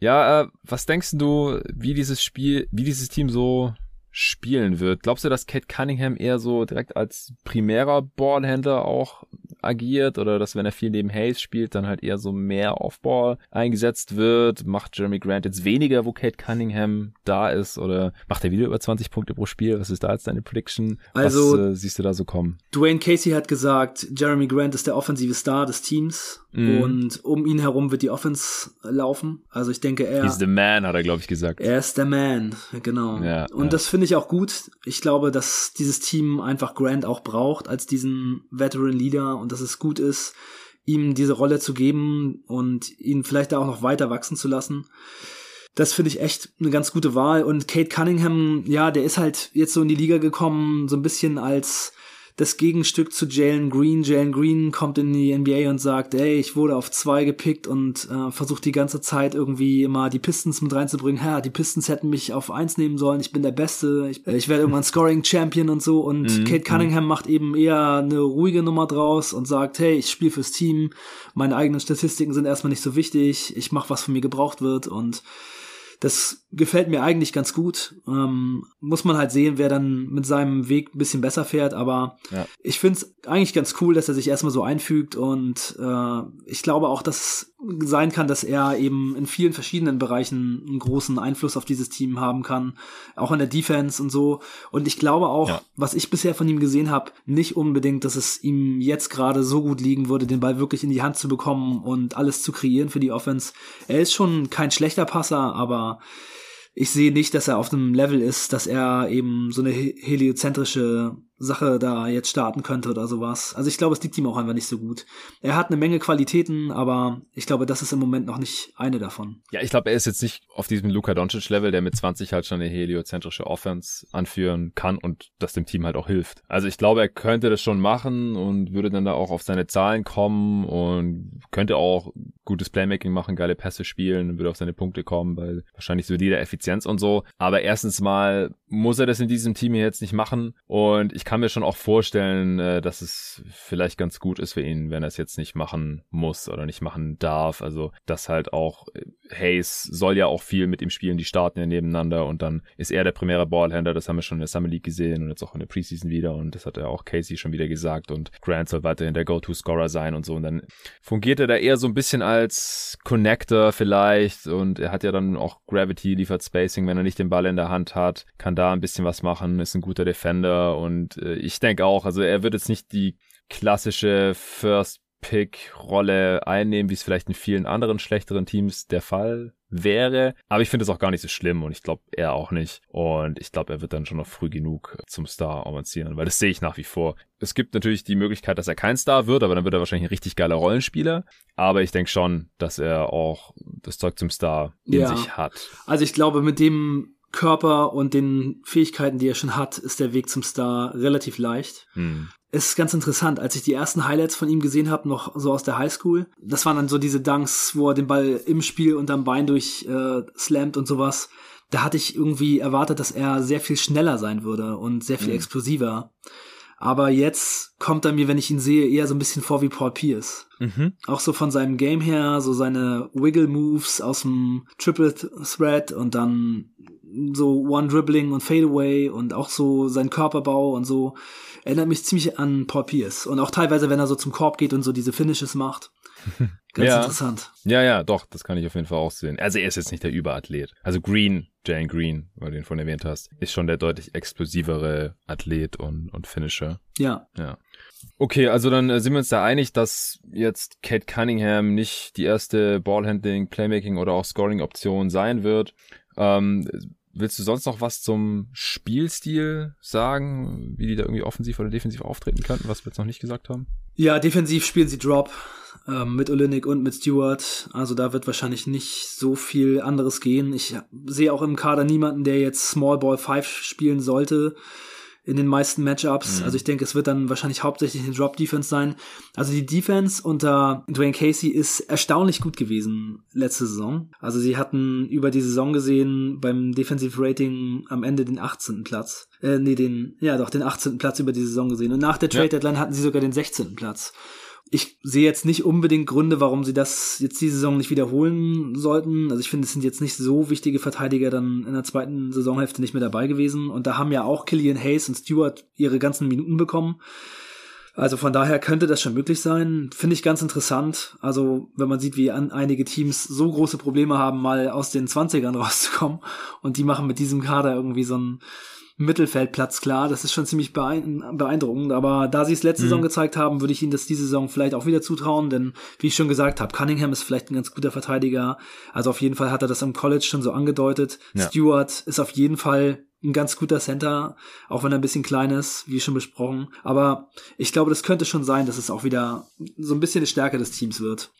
ja, äh, was denkst du, wie dieses Spiel, wie dieses Team so spielen wird? Glaubst du, dass Cade Cunningham eher so direkt als primärer Ballhändler auch agiert oder dass, wenn er viel neben Hayes spielt, dann halt eher so mehr Off-Ball eingesetzt wird? Macht Jerami Grant jetzt weniger, wo Cade Cunningham da ist, oder macht er wieder über zwanzig Punkte pro Spiel? Was ist da jetzt deine Prediction? Also, was äh, siehst du da so kommen? Dwayne Casey hat gesagt, Jerami Grant ist der offensive Star des Teams. Mhm. Und um ihn herum wird die Offense laufen. Also ich denke, er... He's the man, hat er, glaube ich, gesagt. Er ist der Man, genau. Ja, und ja. das finde ich auch gut. Ich glaube, dass dieses Team einfach Grant auch braucht als diesen Veteran Leader und dass es gut ist, ihm diese Rolle zu geben und ihn vielleicht da auch noch weiter wachsen zu lassen. Das finde ich echt eine ganz gute Wahl. Und Cade Cunningham, ja, der ist halt jetzt so in die Liga gekommen, so ein bisschen als das Gegenstück zu Jalen Green. Jalen Green kommt in die N B A und sagt, ey, ich wurde auf zwei gepickt und äh, versucht die ganze Zeit irgendwie immer die Pistons mit reinzubringen. Ha, die Pistons hätten mich auf eins nehmen sollen, ich bin der Beste, ich, ich werde irgendwann Scoring-Champion und so. Und mhm. Cade Cunningham macht eben eher eine ruhige Nummer draus und sagt, hey, ich spiele fürs Team, meine eigenen Statistiken sind erstmal nicht so wichtig, ich mache, was von mir gebraucht wird, und das gefällt mir eigentlich ganz gut. Ähm, muss man halt sehen, wer dann mit seinem Weg ein bisschen besser fährt. Aber ja. ich find's eigentlich ganz cool, dass er sich erstmal so einfügt. Und äh, ich glaube auch, dass es sein kann, dass er eben in vielen verschiedenen Bereichen einen großen Einfluss auf dieses Team haben kann. Auch in der Defense und so. Und ich glaube auch, ja. was ich bisher von ihm gesehen habe, nicht unbedingt, dass es ihm jetzt gerade so gut liegen würde, den Ball wirklich in die Hand zu bekommen und alles zu kreieren für die Offense. Er ist schon kein schlechter Passer, aber ich sehe nicht, dass er auf einem Level ist, dass er eben so eine heliozentrische Sache da jetzt starten könnte oder sowas. Also ich glaube, es liegt ihm auch einfach nicht so gut. Er hat eine Menge Qualitäten, aber ich glaube, das ist im Moment noch nicht eine davon. Ja, ich glaube, er ist jetzt nicht auf diesem Luka Doncic-Level, der mit zwanzig halt schon eine heliozentrische Offense anführen kann und das dem Team halt auch hilft. Also ich glaube, er könnte das schon machen und würde dann da auch auf seine Zahlen kommen und könnte auch gutes Playmaking machen, geile Pässe spielen und würde auf seine Punkte kommen, weil wahrscheinlich so die der Effizienz und so. Aber erstens mal muss er das in diesem Team hier jetzt nicht machen, und ich kann Kann mir schon auch vorstellen, dass es vielleicht ganz gut ist für ihn, wenn er es jetzt nicht machen muss oder nicht machen darf. Also, dass halt auch Hayes soll ja auch viel mit ihm spielen, die starten ja nebeneinander und dann ist er der primäre Ballhändler. Das haben wir schon in der Summer League gesehen und jetzt auch in der Preseason wieder, und das hat ja auch Casey schon wieder gesagt, und Grant soll weiterhin der Go-To-Scorer sein und so, und dann fungiert er da eher so ein bisschen als Connector vielleicht, und er hat ja dann auch Gravity, liefert Spacing, wenn er nicht den Ball in der Hand hat, kann da ein bisschen was machen, ist ein guter Defender, und ich denke auch, also er wird jetzt nicht die klassische First-Pick-Rolle einnehmen, wie es vielleicht in vielen anderen schlechteren Teams der Fall wäre, aber ich finde es auch gar nicht so schlimm, und ich glaube, er auch nicht, und ich glaube, er wird dann schon noch früh genug zum Star avancieren, weil das sehe ich nach wie vor. Es gibt natürlich die Möglichkeit, dass er kein Star wird, aber dann wird er wahrscheinlich ein richtig geiler Rollenspieler, aber ich denke schon, dass er auch das Zeug zum Star in ja. sich hat. Also ich glaube, mit dem Körper und den Fähigkeiten, die er schon hat, ist der Weg zum Star relativ leicht. Hm. Es ist ganz interessant, als ich die ersten Highlights von ihm gesehen habe, noch so aus der Highschool, das waren dann so diese Dunks, wo er den Ball im Spiel unterm Bein durch äh, slammt und sowas, da hatte ich irgendwie erwartet, dass er sehr viel schneller sein würde und sehr viel hm. explosiver. Aber jetzt kommt er mir, wenn ich ihn sehe, eher so ein bisschen vor wie Paul Pierce. Mhm. Auch so von seinem Game her, so seine Wiggle-Moves aus dem Triple Threat und dann so One-Dribbling und Fadeaway und auch so sein Körperbau und so. Erinnert mich ziemlich an Paul Pierce. Und auch teilweise, wenn er so zum Korb geht und so diese Finishes macht. Ganz ja. interessant. Ja, ja, doch, das kann ich auf jeden Fall auch sehen. Also er ist jetzt nicht der Überathlet. Also Green... Jalen Green, weil du ihn vorhin erwähnt hast, ist schon der deutlich explosivere Athlet und, und Finisher. Ja. Ja. Okay, also dann sind wir uns da einig, dass jetzt Cade Cunningham nicht die erste Ballhandling, Playmaking oder auch Scoring-Option sein wird. Ähm, willst du sonst noch was zum Spielstil sagen, wie die da irgendwie offensiv oder defensiv auftreten könnten, was wir jetzt noch nicht gesagt haben? Ja, defensiv spielen sie Drop ähm, mit Olynyk und mit Stewart. Also da wird wahrscheinlich nicht so viel anderes gehen. Ich sehe auch im Kader niemanden, der jetzt Small Ball fünf spielen sollte in den meisten Matchups. Mhm. Also ich denke, es wird dann wahrscheinlich hauptsächlich eine Drop-Defense sein. Also die Defense unter Dwayne Casey ist erstaunlich gut gewesen letzte Saison. Also sie hatten über die Saison gesehen beim Defensive Rating am Ende den achtzehnten Platz. Äh, nee, den, ja doch, den achtzehnten Platz über die Saison gesehen. Und nach der Trade-Deadline ja. hatten sie sogar den sechzehnten Platz. Ich sehe jetzt nicht unbedingt Gründe, warum sie das jetzt die Saison nicht wiederholen sollten. Also ich finde, es sind jetzt nicht so wichtige Verteidiger dann in der zweiten Saisonhälfte nicht mehr dabei gewesen. Und da haben ja auch Killian Hayes und Stewart ihre ganzen Minuten bekommen. Also von daher könnte das schon möglich sein. Finde ich ganz interessant. Also wenn man sieht, wie an einige Teams so große Probleme haben, mal aus den zwanzigern rauszukommen. Und die machen mit diesem Kader irgendwie so ein Mittelfeldplatz klar. Das ist schon ziemlich beeindruckend. Aber da sie es letzte mhm. Saison gezeigt haben, würde ich ihnen das diese Saison vielleicht auch wieder zutrauen. Denn wie ich schon gesagt habe, Cunningham ist vielleicht ein ganz guter Verteidiger. Also auf jeden Fall hat er das im College schon so angedeutet. Ja. Stewart ist auf jeden Fall ein ganz guter Center, auch wenn er ein bisschen klein ist, wie schon besprochen. Aber ich glaube, das könnte schon sein, dass es auch wieder so ein bisschen eine Stärke des Teams wird.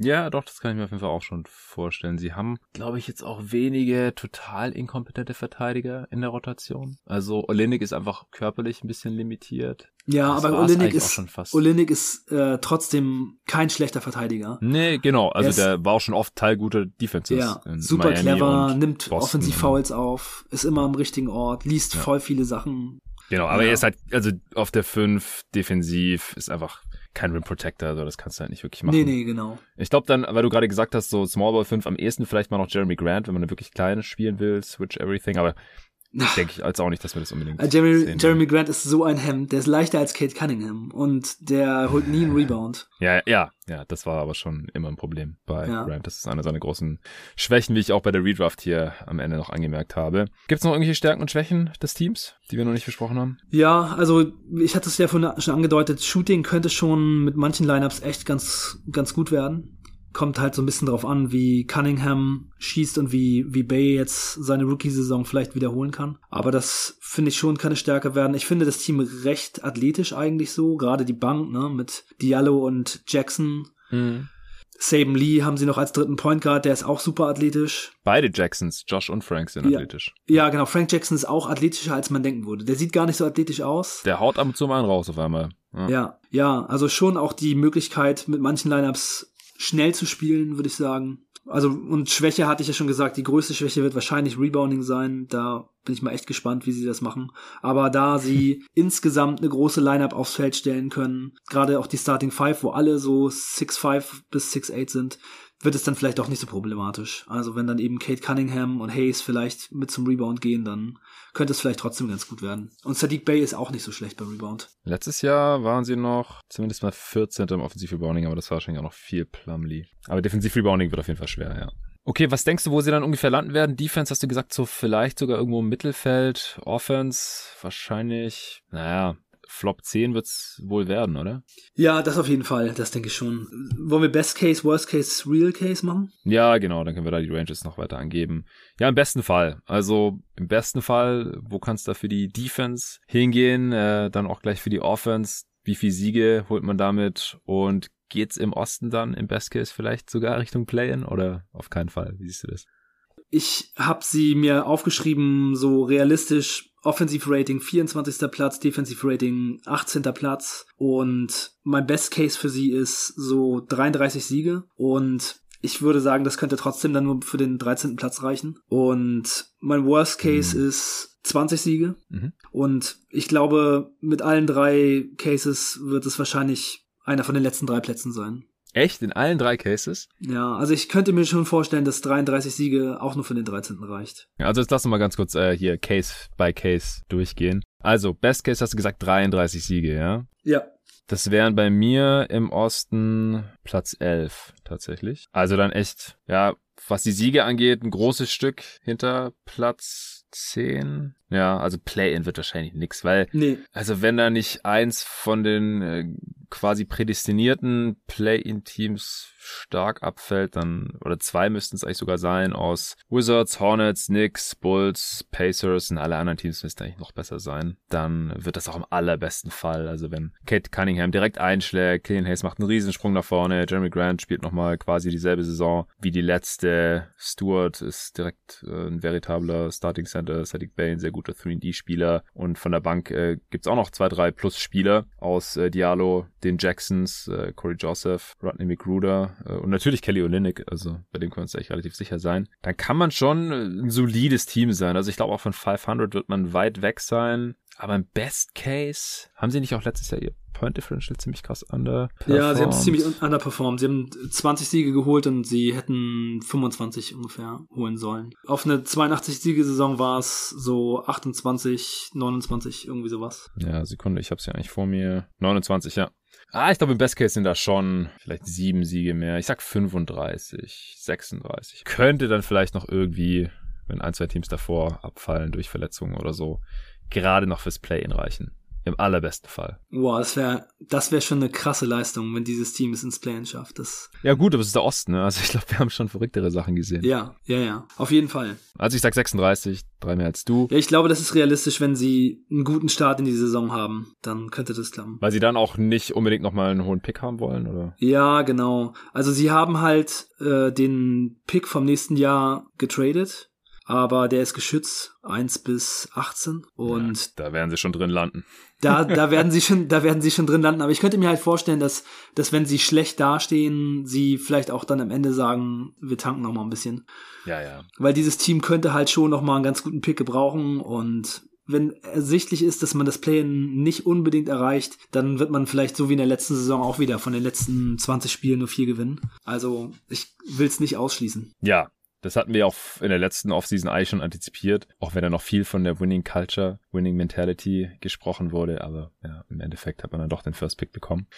Ja, doch, das kann ich mir auf jeden Fall auch schon vorstellen. Sie haben, glaube ich, jetzt auch wenige total inkompetente Verteidiger in der Rotation. Also Olynyk ist einfach körperlich ein bisschen limitiert. Ja, das aber Olynyk ist, Olynyk ist äh, trotzdem kein schlechter Verteidiger. Nee, genau. Also ist, der war auch schon oft Teil guter Defenses. Ja, in super Miami clever, nimmt Offensiv-Fouls auf, ist immer am richtigen Ort, liest ja. voll viele Sachen. Genau, aber ja. er ist halt, also auf der fünf defensiv ist einfach kein Rim Protector, also das kannst du halt nicht wirklich machen. Nee, nee, genau. Ich glaube dann, weil du gerade gesagt hast, so Small Ball fünf am ehesten vielleicht mal noch Jerami Grant, wenn man eine wirklich kleine spielen will, Switch Everything, aber denke ich als auch nicht, dass wir das unbedingt uh, Jeremy, sehen. Jerami Grant ist so ein Hemd, der ist leichter als Cade Cunningham und der holt nie einen Rebound. Ja, ja, ja, das war aber schon immer ein Problem bei ja. Grant. Das ist einer seiner großen Schwächen, wie ich auch bei der Redraft hier am Ende noch angemerkt habe. Gibt es noch irgendwelche Stärken und Schwächen des Teams, die wir noch nicht besprochen haben? Ja, also ich hatte es ja vorhin schon angedeutet, Shooting könnte schon mit manchen Lineups echt ganz, ganz gut werden. Kommt halt so ein bisschen drauf an, wie Cunningham schießt und wie, wie Bey jetzt seine Rookie-Saison vielleicht wiederholen kann. Aber das, finde ich, schon kann eine Stärke werden. Ich finde das Team recht athletisch eigentlich so. Gerade die Bank, ne, mit Diallo und Jackson. Mhm. Saben Lee haben sie noch als dritten Point Guard, der ist auch super athletisch. Beide Jacksons, Josh und Frank, sind ja. athletisch. Ja, genau. Frank Jackson ist auch athletischer, als man denken würde. Der sieht gar nicht so athletisch aus. Der haut ab und zu mal einen raus auf einmal. Ja. ja, ja. Also schon auch die Möglichkeit, mit manchen Lineups schnell zu spielen, würde ich sagen. Also, und Schwäche hatte ich ja schon gesagt, die größte Schwäche wird wahrscheinlich Rebounding sein. Da bin ich mal echt gespannt, wie sie das machen. Aber da sie insgesamt eine große Lineup aufs Feld stellen können, gerade auch die Starting Five, wo alle so six five bis six eight sind, wird es dann vielleicht auch nicht so problematisch. Also wenn dann eben Cade Cunningham und Hayes vielleicht mit zum Rebound gehen, dann könnte es vielleicht trotzdem ganz gut werden. Und Sadiq Bey ist auch nicht so schlecht beim Rebound. Letztes Jahr waren sie noch zumindest mal vierzehnter im Offensiv-Rebounding, aber das war wahrscheinlich auch noch viel Plumlee. Aber Defensiv-Rebounding wird auf jeden Fall schwer, ja. Okay, was denkst du, wo sie dann ungefähr landen werden? Defense, hast du gesagt, so vielleicht sogar irgendwo im Mittelfeld. Offense, wahrscheinlich, naja, Flop zehn wird's wohl werden, oder? Ja, das auf jeden Fall, das denke ich schon. Wollen wir Best Case, Worst Case, Real Case machen? Ja, genau, dann können wir da die Ranges noch weiter angeben. Ja, im besten Fall. Also im besten Fall, wo kann's da für die Defense hingehen? Äh, dann auch gleich für die Offense. Wie viele Siege holt man damit? Und geht's im Osten dann im Best Case vielleicht sogar Richtung Play-In? Oder auf keinen Fall? Wie siehst du das? Ich habe sie mir aufgeschrieben, so realistisch. Offensiv-Rating vierundzwanzigster Platz, Defensiv-Rating achtzehnter Platz und mein Best Case für sie ist so dreiunddreißig Siege und ich würde sagen, das könnte trotzdem dann nur für den dreizehnten Platz reichen und mein Worst Case mhm. ist zwanzig Siege mhm. und ich glaube, mit allen drei Cases wird es wahrscheinlich einer von den letzten drei Plätzen sein. Echt? In allen drei Cases? Ja, also ich könnte mir schon vorstellen, dass dreiunddreißig Siege auch nur für den dreizehnten reicht. Also jetzt lass uns mal ganz kurz äh, hier Case by Case durchgehen. Also Best Case hast du gesagt dreiunddreißig Siege, ja? Ja. Das wären bei mir im Osten Platz elf tatsächlich. Also dann echt, ja, was die Siege angeht, ein großes Stück hinter Platz zehn. Ja, also Play-In wird wahrscheinlich nix, weil, nee. Also wenn da nicht eins von den äh, quasi prädestinierten Play-In-Teams stark abfällt, dann, oder zwei müssten es eigentlich sogar sein, aus Wizards, Hornets, Knicks, Bulls, Pacers und alle anderen Teams müssten eigentlich noch besser sein. Dann wird das auch im allerbesten Fall, also wenn Cade Cunningham direkt einschlägt, Killian Hayes macht einen Riesensprung nach vorne, Jerami Grant spielt nochmal quasi dieselbe Saison wie die letzte, Stewart ist direkt äh, ein veritabler Starting Center, Sadiq Bey ein sehr guter drei D-Spieler und von der Bank äh, gibt es auch noch zwei, drei Plus-Spieler aus äh, Diallo, den Jacksons, äh, Corey Joseph, Rodney McGruder äh, und natürlich Kelly Olynyk, also bei dem können wir uns eigentlich relativ sicher sein. Dann kann man schon ein solides Team sein, also ich glaube auch von fünfhundert wird man weit weg sein, aber im Best Case haben sie nicht auch letztes Jahr ihr Point Differential ziemlich krass underperformed. Ja, sie haben es ziemlich underperformed. Sie haben zwanzig Siege geholt und sie hätten fünfundzwanzig ungefähr holen sollen. Auf eine zweiundachtzig-Siege-Saison war es so achtundzwanzig, neunundzwanzig, irgendwie sowas. Ja, Sekunde, ich habe es ja eigentlich vor mir. neunundzwanzig, ja. Ah, ich glaube, im Best Case sind da schon vielleicht sieben Siege mehr. Ich sag fünfunddreißig, sechsunddreißig. Könnte dann vielleicht noch irgendwie, wenn ein, zwei Teams davor abfallen durch Verletzungen oder so, gerade noch fürs Play-In reichen. Im allerbesten Fall. Wow, das wäre das wär schon eine krasse Leistung, wenn dieses Team es ins Play-In schafft. Das ja gut, aber es ist der Osten, ne? Also ich glaube, wir haben schon verrücktere Sachen gesehen. Ja, ja, ja. Auf jeden Fall. Also ich sag sechsunddreißig, drei mehr als du. Ja, ich glaube, das ist realistisch, wenn sie einen guten Start in die Saison haben. Dann könnte das klappen. Weil sie dann auch nicht unbedingt nochmal einen hohen Pick haben wollen, oder? Ja, genau. Also sie haben halt äh, den Pick vom nächsten Jahr getradet. Aber der ist geschützt, eins bis achtzehn. Und ja, da werden sie schon drin landen. Da, da werden sie schon, da werden sie schon drin landen. Aber ich könnte mir halt vorstellen, dass, dass wenn sie schlecht dastehen, sie vielleicht auch dann am Ende sagen, wir tanken nochmal ein bisschen. Ja, ja. Weil dieses Team könnte halt schon nochmal einen ganz guten Pick gebrauchen. Und wenn ersichtlich ist, dass man das Play-in nicht unbedingt erreicht, dann wird man vielleicht so wie in der letzten Saison auch wieder von den letzten zwanzig Spielen nur vier gewinnen. Also ich will es nicht ausschließen. Ja. Das hatten wir auch in der letzten Offseason eigentlich schon antizipiert, auch wenn da noch viel von der Winning Culture, Winning Mentality gesprochen wurde, aber ja, im Endeffekt hat man dann doch den First Pick bekommen.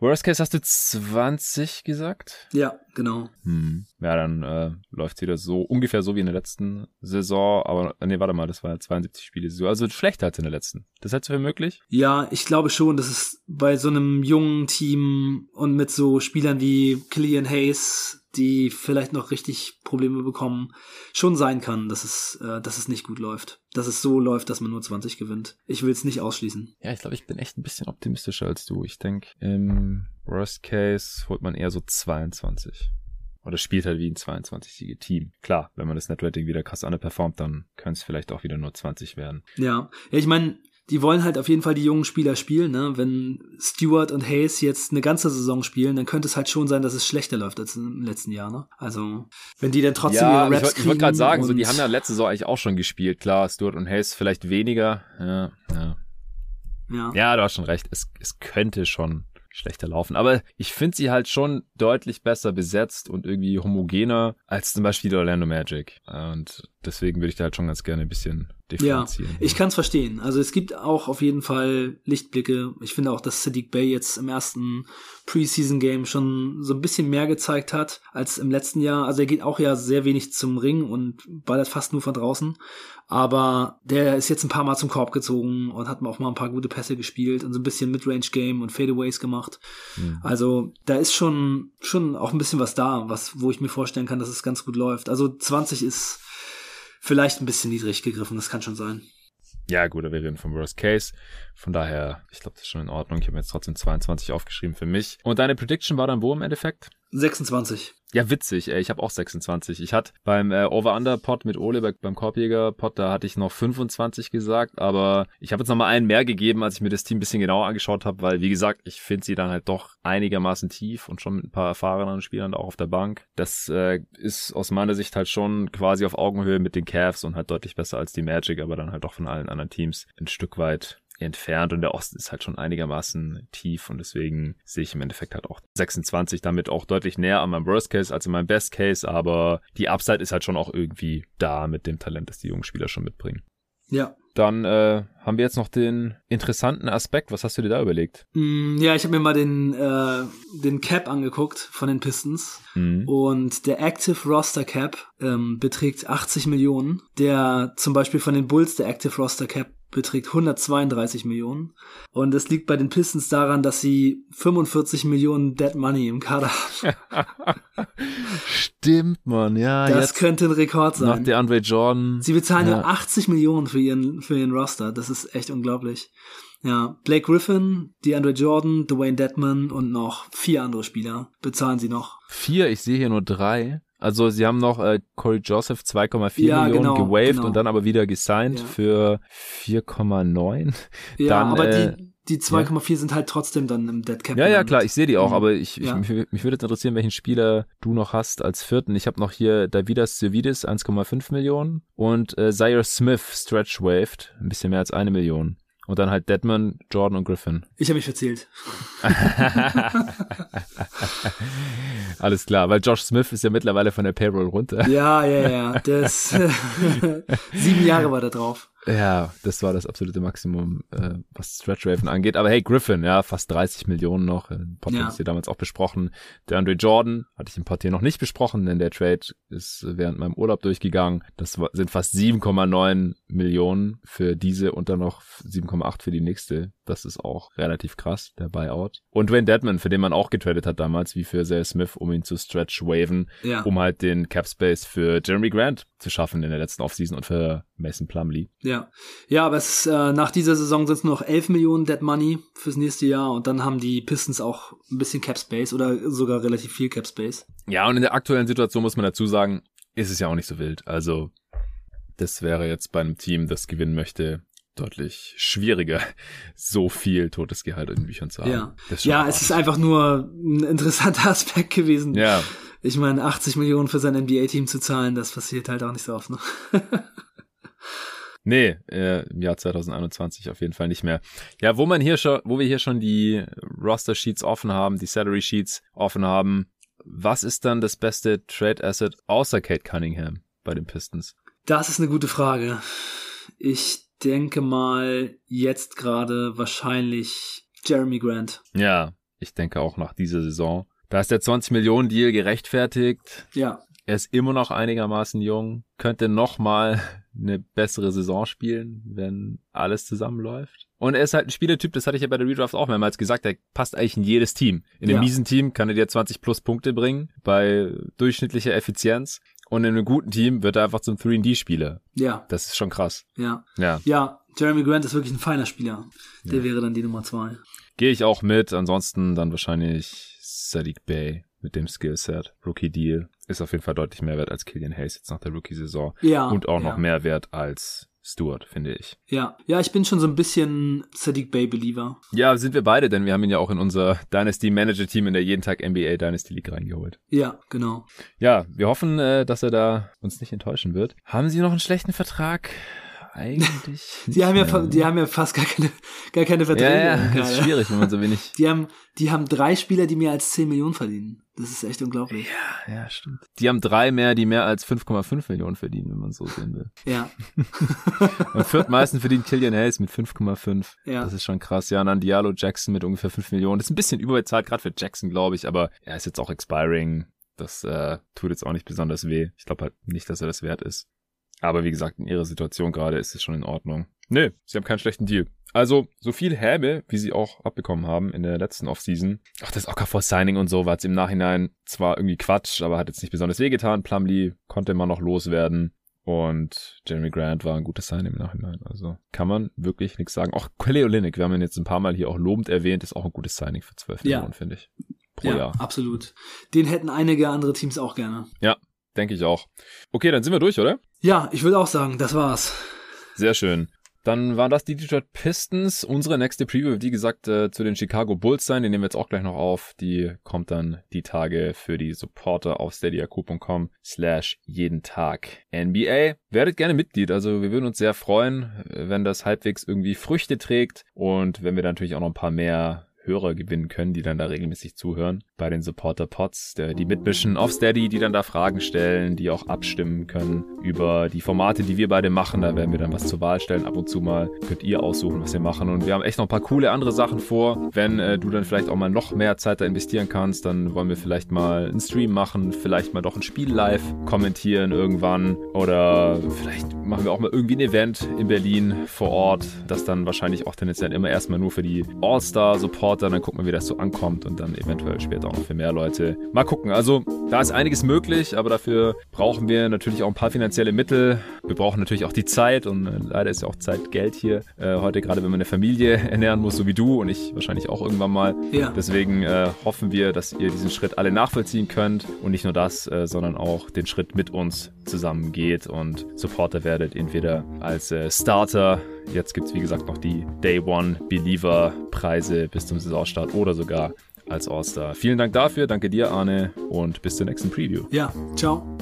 Worst Case hast du zwanzig gesagt? Ja, genau. Hm. Ja, dann äh, läuft es wieder so, ungefähr so wie in der letzten Saison, aber nee, warte mal, das war zweiundsiebzig Spiele, also schlechter als in der letzten. Das hältst du für möglich? Ja, ich glaube schon, dass es bei so einem jungen Team und mit so Spielern wie Killian Hayes, die vielleicht noch richtig Probleme bekommen, schon sein kann, dass es, äh, dass es nicht gut läuft. Dass es so läuft, dass man nur zwanzig gewinnt. Ich will es nicht ausschließen. Ja, ich glaube, ich bin echt ein bisschen optimistischer als du. Ich denke, im Worst Case holt man eher so zweiundzwanzig. Oder spielt halt wie ein zweiundzwanzig-siege Team. Klar, wenn man das Net-Rating wieder krass underperformt, dann können es vielleicht auch wieder nur zwanzig werden. Ja, ja, ich meine, die wollen halt auf jeden Fall die jungen Spieler spielen, ne? Wenn Stewart und Hayes jetzt eine ganze Saison spielen, dann könnte es halt schon sein, dass es schlechter läuft als im letzten Jahr, ne? Also, wenn die dann trotzdem ja, ihre Raps ich, kriegen. Ich wollte gerade sagen, so, die haben ja letzte Saison eigentlich auch schon gespielt, klar, Stewart und Hayes vielleicht weniger, ja, ja. Ja, ja du hast schon recht, es, es könnte schon schlechter laufen, aber ich finde sie halt schon deutlich besser besetzt und irgendwie homogener als zum Beispiel die Orlando Magic und deswegen würde ich da halt schon ganz gerne ein bisschen differenzieren. Ja, ich kann es verstehen, also es gibt auch auf jeden Fall Lichtblicke, ich finde auch, dass Sadiq Bey jetzt im ersten Preseason-Game schon so ein bisschen mehr gezeigt hat als im letzten Jahr, also er geht auch ja sehr wenig zum Ring und ballert fast nur von draußen, aber der ist jetzt ein paar Mal zum Korb gezogen und hat auch mal ein paar gute Pässe gespielt und so ein bisschen Midrange-Game und Fadeaways gemacht. Mhm. Also da ist schon, schon auch ein bisschen was da, was, wo ich mir vorstellen kann, dass es ganz gut läuft. Also zwanzig ist vielleicht ein bisschen niedrig gegriffen, das kann schon sein. Ja gut, da wir reden vom Worst Case, von daher, ich glaube, das ist schon in Ordnung. Ich habe jetzt trotzdem zweiundzwanzig aufgeschrieben für mich. Und deine Prediction war dann wo im Endeffekt? sechsundzwanzig. Ja, witzig, ey. Ich habe auch sechsundzwanzig. Ich hatte beim äh, Over-Under-Pod mit Ole, beim Korbjäger-Pod, da hatte ich noch fünfundzwanzig gesagt, aber ich habe jetzt nochmal einen mehr gegeben, als ich mir das Team ein bisschen genauer angeschaut habe, weil, wie gesagt, ich finde sie dann halt doch einigermaßen tief und schon mit ein paar erfahrenen Spielern auch auf der Bank. Das äh, ist aus meiner Sicht halt schon quasi auf Augenhöhe mit den Cavs und halt deutlich besser als die Magic, aber dann halt auch von allen anderen Teams ein Stück weit entfernt und der Osten ist halt schon einigermaßen tief und deswegen sehe ich im Endeffekt halt auch sechsundzwanzig, damit auch deutlich näher an meinem Worst Case als in meinem Best Case, aber die Upside ist halt schon auch irgendwie da mit dem Talent, das die jungen Spieler schon mitbringen. Ja. Dann äh, haben wir jetzt noch den interessanten Aspekt. Was hast du dir da überlegt? Mm, ja, ich habe mir mal den, äh, den Cap angeguckt von den Pistons. Mhm. Und der Active Roster Cap ähm, beträgt achtzig Millionen. Der zum Beispiel von den Bulls, der Active Roster Cap, beträgt hundertzweiunddreißig Millionen. Und das liegt bei den Pistons daran, dass sie fünfundvierzig Millionen Dead Money im Kader haben. Stimmt, Mann. Ja, das jetzt könnte ein Rekord sein. Nach DeAndre Jordan. Sie bezahlen ja nur achtzig Millionen für ihren, für ihren Roster. Das ist echt unglaublich. Ja, Blake Griffin, DeAndre Jordan, Dwayne Dedmon und noch vier andere Spieler bezahlen sie noch. Vier? Ich sehe hier nur drei. Also sie haben noch äh, Corey Joseph zwei Komma vier ja, Millionen genau, gewaved genau. Und dann aber wieder gesigned ja. für vier Komma neun. Ja, dann, aber äh, die, die zwei Komma vier ja. sind halt trotzdem dann im Dead Cap. Ja, ja, klar, ich sehe die auch, aber ich, ja. ich mich, mich würde jetzt interessieren, welchen Spieler du noch hast als vierten. Ich habe noch hier Davidas Sirvidis eins Komma fünf Millionen und äh, Zaire Smith Stretch Waved, ein bisschen mehr als eine Million. Und dann halt Dedmon, Jordan und Griffin. Ich habe mich verzählt. Alles klar, weil Josh Smith ist ja mittlerweile von der Payroll runter. Ja, ja, ja. Das sieben Jahre war da drauf. Ja, das war das absolute Maximum, äh, was Stretch-Raven angeht. Aber hey, Griffin, ja, fast dreißig Millionen noch. Ein paar Podcasts hier damals auch besprochen. DeAndre Jordan hatte ich im Pod hier noch nicht besprochen, denn der Trade ist während meinem Urlaub durchgegangen. Das war, sind fast sieben Komma neun Millionen für diese und dann noch sieben Komma acht für die nächste. Das ist auch relativ krass, der Buyout. Und Dwayne Dedmon, für den man auch getradet hat damals, wie für Isaiah Smith, um ihn zu Stretch-Raven, ja. um halt den Cap-Space für Jerami Grant zu schaffen in der letzten Offseason und für Mason Plumlee. Ja, ja, aber es, äh, nach dieser Saison sind es nur noch elf Millionen Dead Money fürs nächste Jahr und dann haben die Pistons auch ein bisschen Cap Space oder sogar relativ viel Cap Space. Ja, und in der aktuellen Situation muss man dazu sagen, ist es ja auch nicht so wild. Also das wäre jetzt bei einem Team, das gewinnen möchte, deutlich schwieriger, so viel totes Gehalt in Büchern zu haben. Ja, ja, es ist einfach nur ein interessanter Aspekt gewesen. Ja. Ich meine, achtzig Millionen für sein N B A-Team zu zahlen, das passiert halt auch nicht so oft, ne? Nee, äh, im Jahr zwanzig einundzwanzig auf jeden Fall nicht mehr. Ja, wo man hier schon, wo wir hier schon die Roster Sheets offen haben, die Salary Sheets offen haben, was ist dann das beste Trade Asset außer Cade Cunningham bei den Pistons? Das ist eine gute Frage. Ich denke mal jetzt gerade wahrscheinlich Jerami Grant. Ja, ich denke auch nach dieser Saison. Da ist der zwanzig Millionen Deal gerechtfertigt. Ja. Er ist immer noch einigermaßen jung, könnte nochmal eine bessere Saison spielen, wenn alles zusammenläuft. Und er ist halt ein Spielertyp, das hatte ich ja bei der Redraft auch mehrmals gesagt, der passt eigentlich in jedes Team. In einem ja. miesen Team kann er dir zwanzig plus Punkte bringen, bei durchschnittlicher Effizienz. Und in einem guten Team wird er einfach zum drei und D-Spieler. Ja. Das ist schon krass. Ja. Ja. Ja, Jerami Grant ist wirklich ein feiner Spieler. Der ja. wäre dann die Nummer zwei. Gehe ich auch mit, ansonsten dann wahrscheinlich Sadiq Bey mit dem Skillset. Rookie Deal. Ist auf jeden Fall deutlich mehr wert als Killian Hayes jetzt nach der Rookie-Saison. Ja, und auch ja. noch mehr wert als Stewart, finde ich. Ja, ja, ich bin schon so ein bisschen Sadiq Bey-Believer. Ja, sind wir beide, denn wir haben ihn ja auch in unser Dynasty-Manager-Team in der Jeden Tag N B A Dynasty League reingeholt. Ja, genau. Ja, wir hoffen, dass er da uns nicht enttäuschen wird. Haben Sie noch einen schlechten Vertrag? Eigentlich. die, haben ja, die haben ja fast gar keine, gar keine Verträge. Ja, ja, das ist schwierig, wenn man so wenig. die haben, die haben drei Spieler, die mehr als zehn Millionen verdienen. Das ist echt unglaublich. Ja, ja, stimmt. Die haben drei mehr, die mehr als fünf Komma fünf Millionen verdienen, wenn man so sehen will. Ja. Am viertmeisten verdient Killian Hayes mit fünf Komma fünf. Ja. Das ist schon krass. Ja, und dann Diallo, Jackson mit ungefähr fünf Millionen. Das ist ein bisschen überbezahlt, gerade für Jackson, glaube ich, aber er ist jetzt auch expiring. Das äh, tut jetzt auch nicht besonders weh. Ich glaube halt nicht, dass er das wert ist. Aber wie gesagt, in ihrer Situation gerade ist es schon in Ordnung. Nö, sie haben keinen schlechten Deal. Also, so viel Häme, wie sie auch abbekommen haben in der letzten Offseason. Ach, das Okafor-Signing und so war jetzt im Nachhinein zwar irgendwie Quatsch, aber hat jetzt nicht besonders wehgetan. Plumlee konnte immer noch loswerden. Und Jerami Grant war ein gutes Signing im Nachhinein. Also, kann man wirklich nichts sagen. Auch Kelly Olynyk, wir haben ihn jetzt ein paar Mal hier auch lobend erwähnt, ist auch ein gutes Signing für zwölf Millionen, finde ich. Pro Jahr. Ja, absolut. Den hätten einige andere Teams auch gerne. Ja, denke ich auch. Okay, dann sind wir durch, oder? Ja, ich würde auch sagen, das war's. Sehr schön. Dann waren das die Detroit Pistons. Unsere nächste Preview wird, wie gesagt, äh, zu den Chicago Bulls sein. Die nehmen wir jetzt auch gleich noch auf. Die kommt dann die Tage für die Supporter auf steadyhq.com slash jeden Tag N B A. Werdet gerne Mitglied. Also wir würden uns sehr freuen, wenn das halbwegs irgendwie Früchte trägt und wenn wir da natürlich auch noch ein paar mehr Hörer gewinnen können, die dann da regelmäßig zuhören bei den Supporter-Pods, die mitmischen auf Steady, die dann da Fragen stellen, die auch abstimmen können über die Formate, die wir beide machen. Da werden wir dann was zur Wahl stellen. Ab und zu mal könnt ihr aussuchen, was wir machen. Und wir haben echt noch ein paar coole andere Sachen vor. Wenn äh, du dann vielleicht auch mal noch mehr Zeit da investieren kannst, dann wollen wir vielleicht mal einen Stream machen, vielleicht mal doch ein Spiel live kommentieren irgendwann oder vielleicht machen wir auch mal irgendwie ein Event in Berlin vor Ort, das dann wahrscheinlich auch tendenziell immer erstmal nur für die All-Star-Support Dann, dann gucken wir, wie das so ankommt und dann eventuell später auch noch für mehr Leute. Mal gucken. Also, da ist einiges möglich, aber dafür brauchen wir natürlich auch ein paar finanzielle Mittel. Wir brauchen natürlich auch die Zeit und leider ist ja auch Zeit Geld hier. Äh, heute, gerade wenn man eine Familie ernähren muss, so wie du und ich wahrscheinlich auch irgendwann mal. Ja. Deswegen äh, hoffen wir, dass ihr diesen Schritt alle nachvollziehen könnt und nicht nur das, äh, sondern auch den Schritt mit uns zusammen geht und Supporter werdet, entweder als äh, Starter. Jetzt gibt es, wie gesagt, noch die Day-One-Believer-Preise bis zum Saisonstart oder sogar als All-Star. Vielen Dank dafür, danke dir, Arne, und bis zur nächsten Preview. Ja, ciao.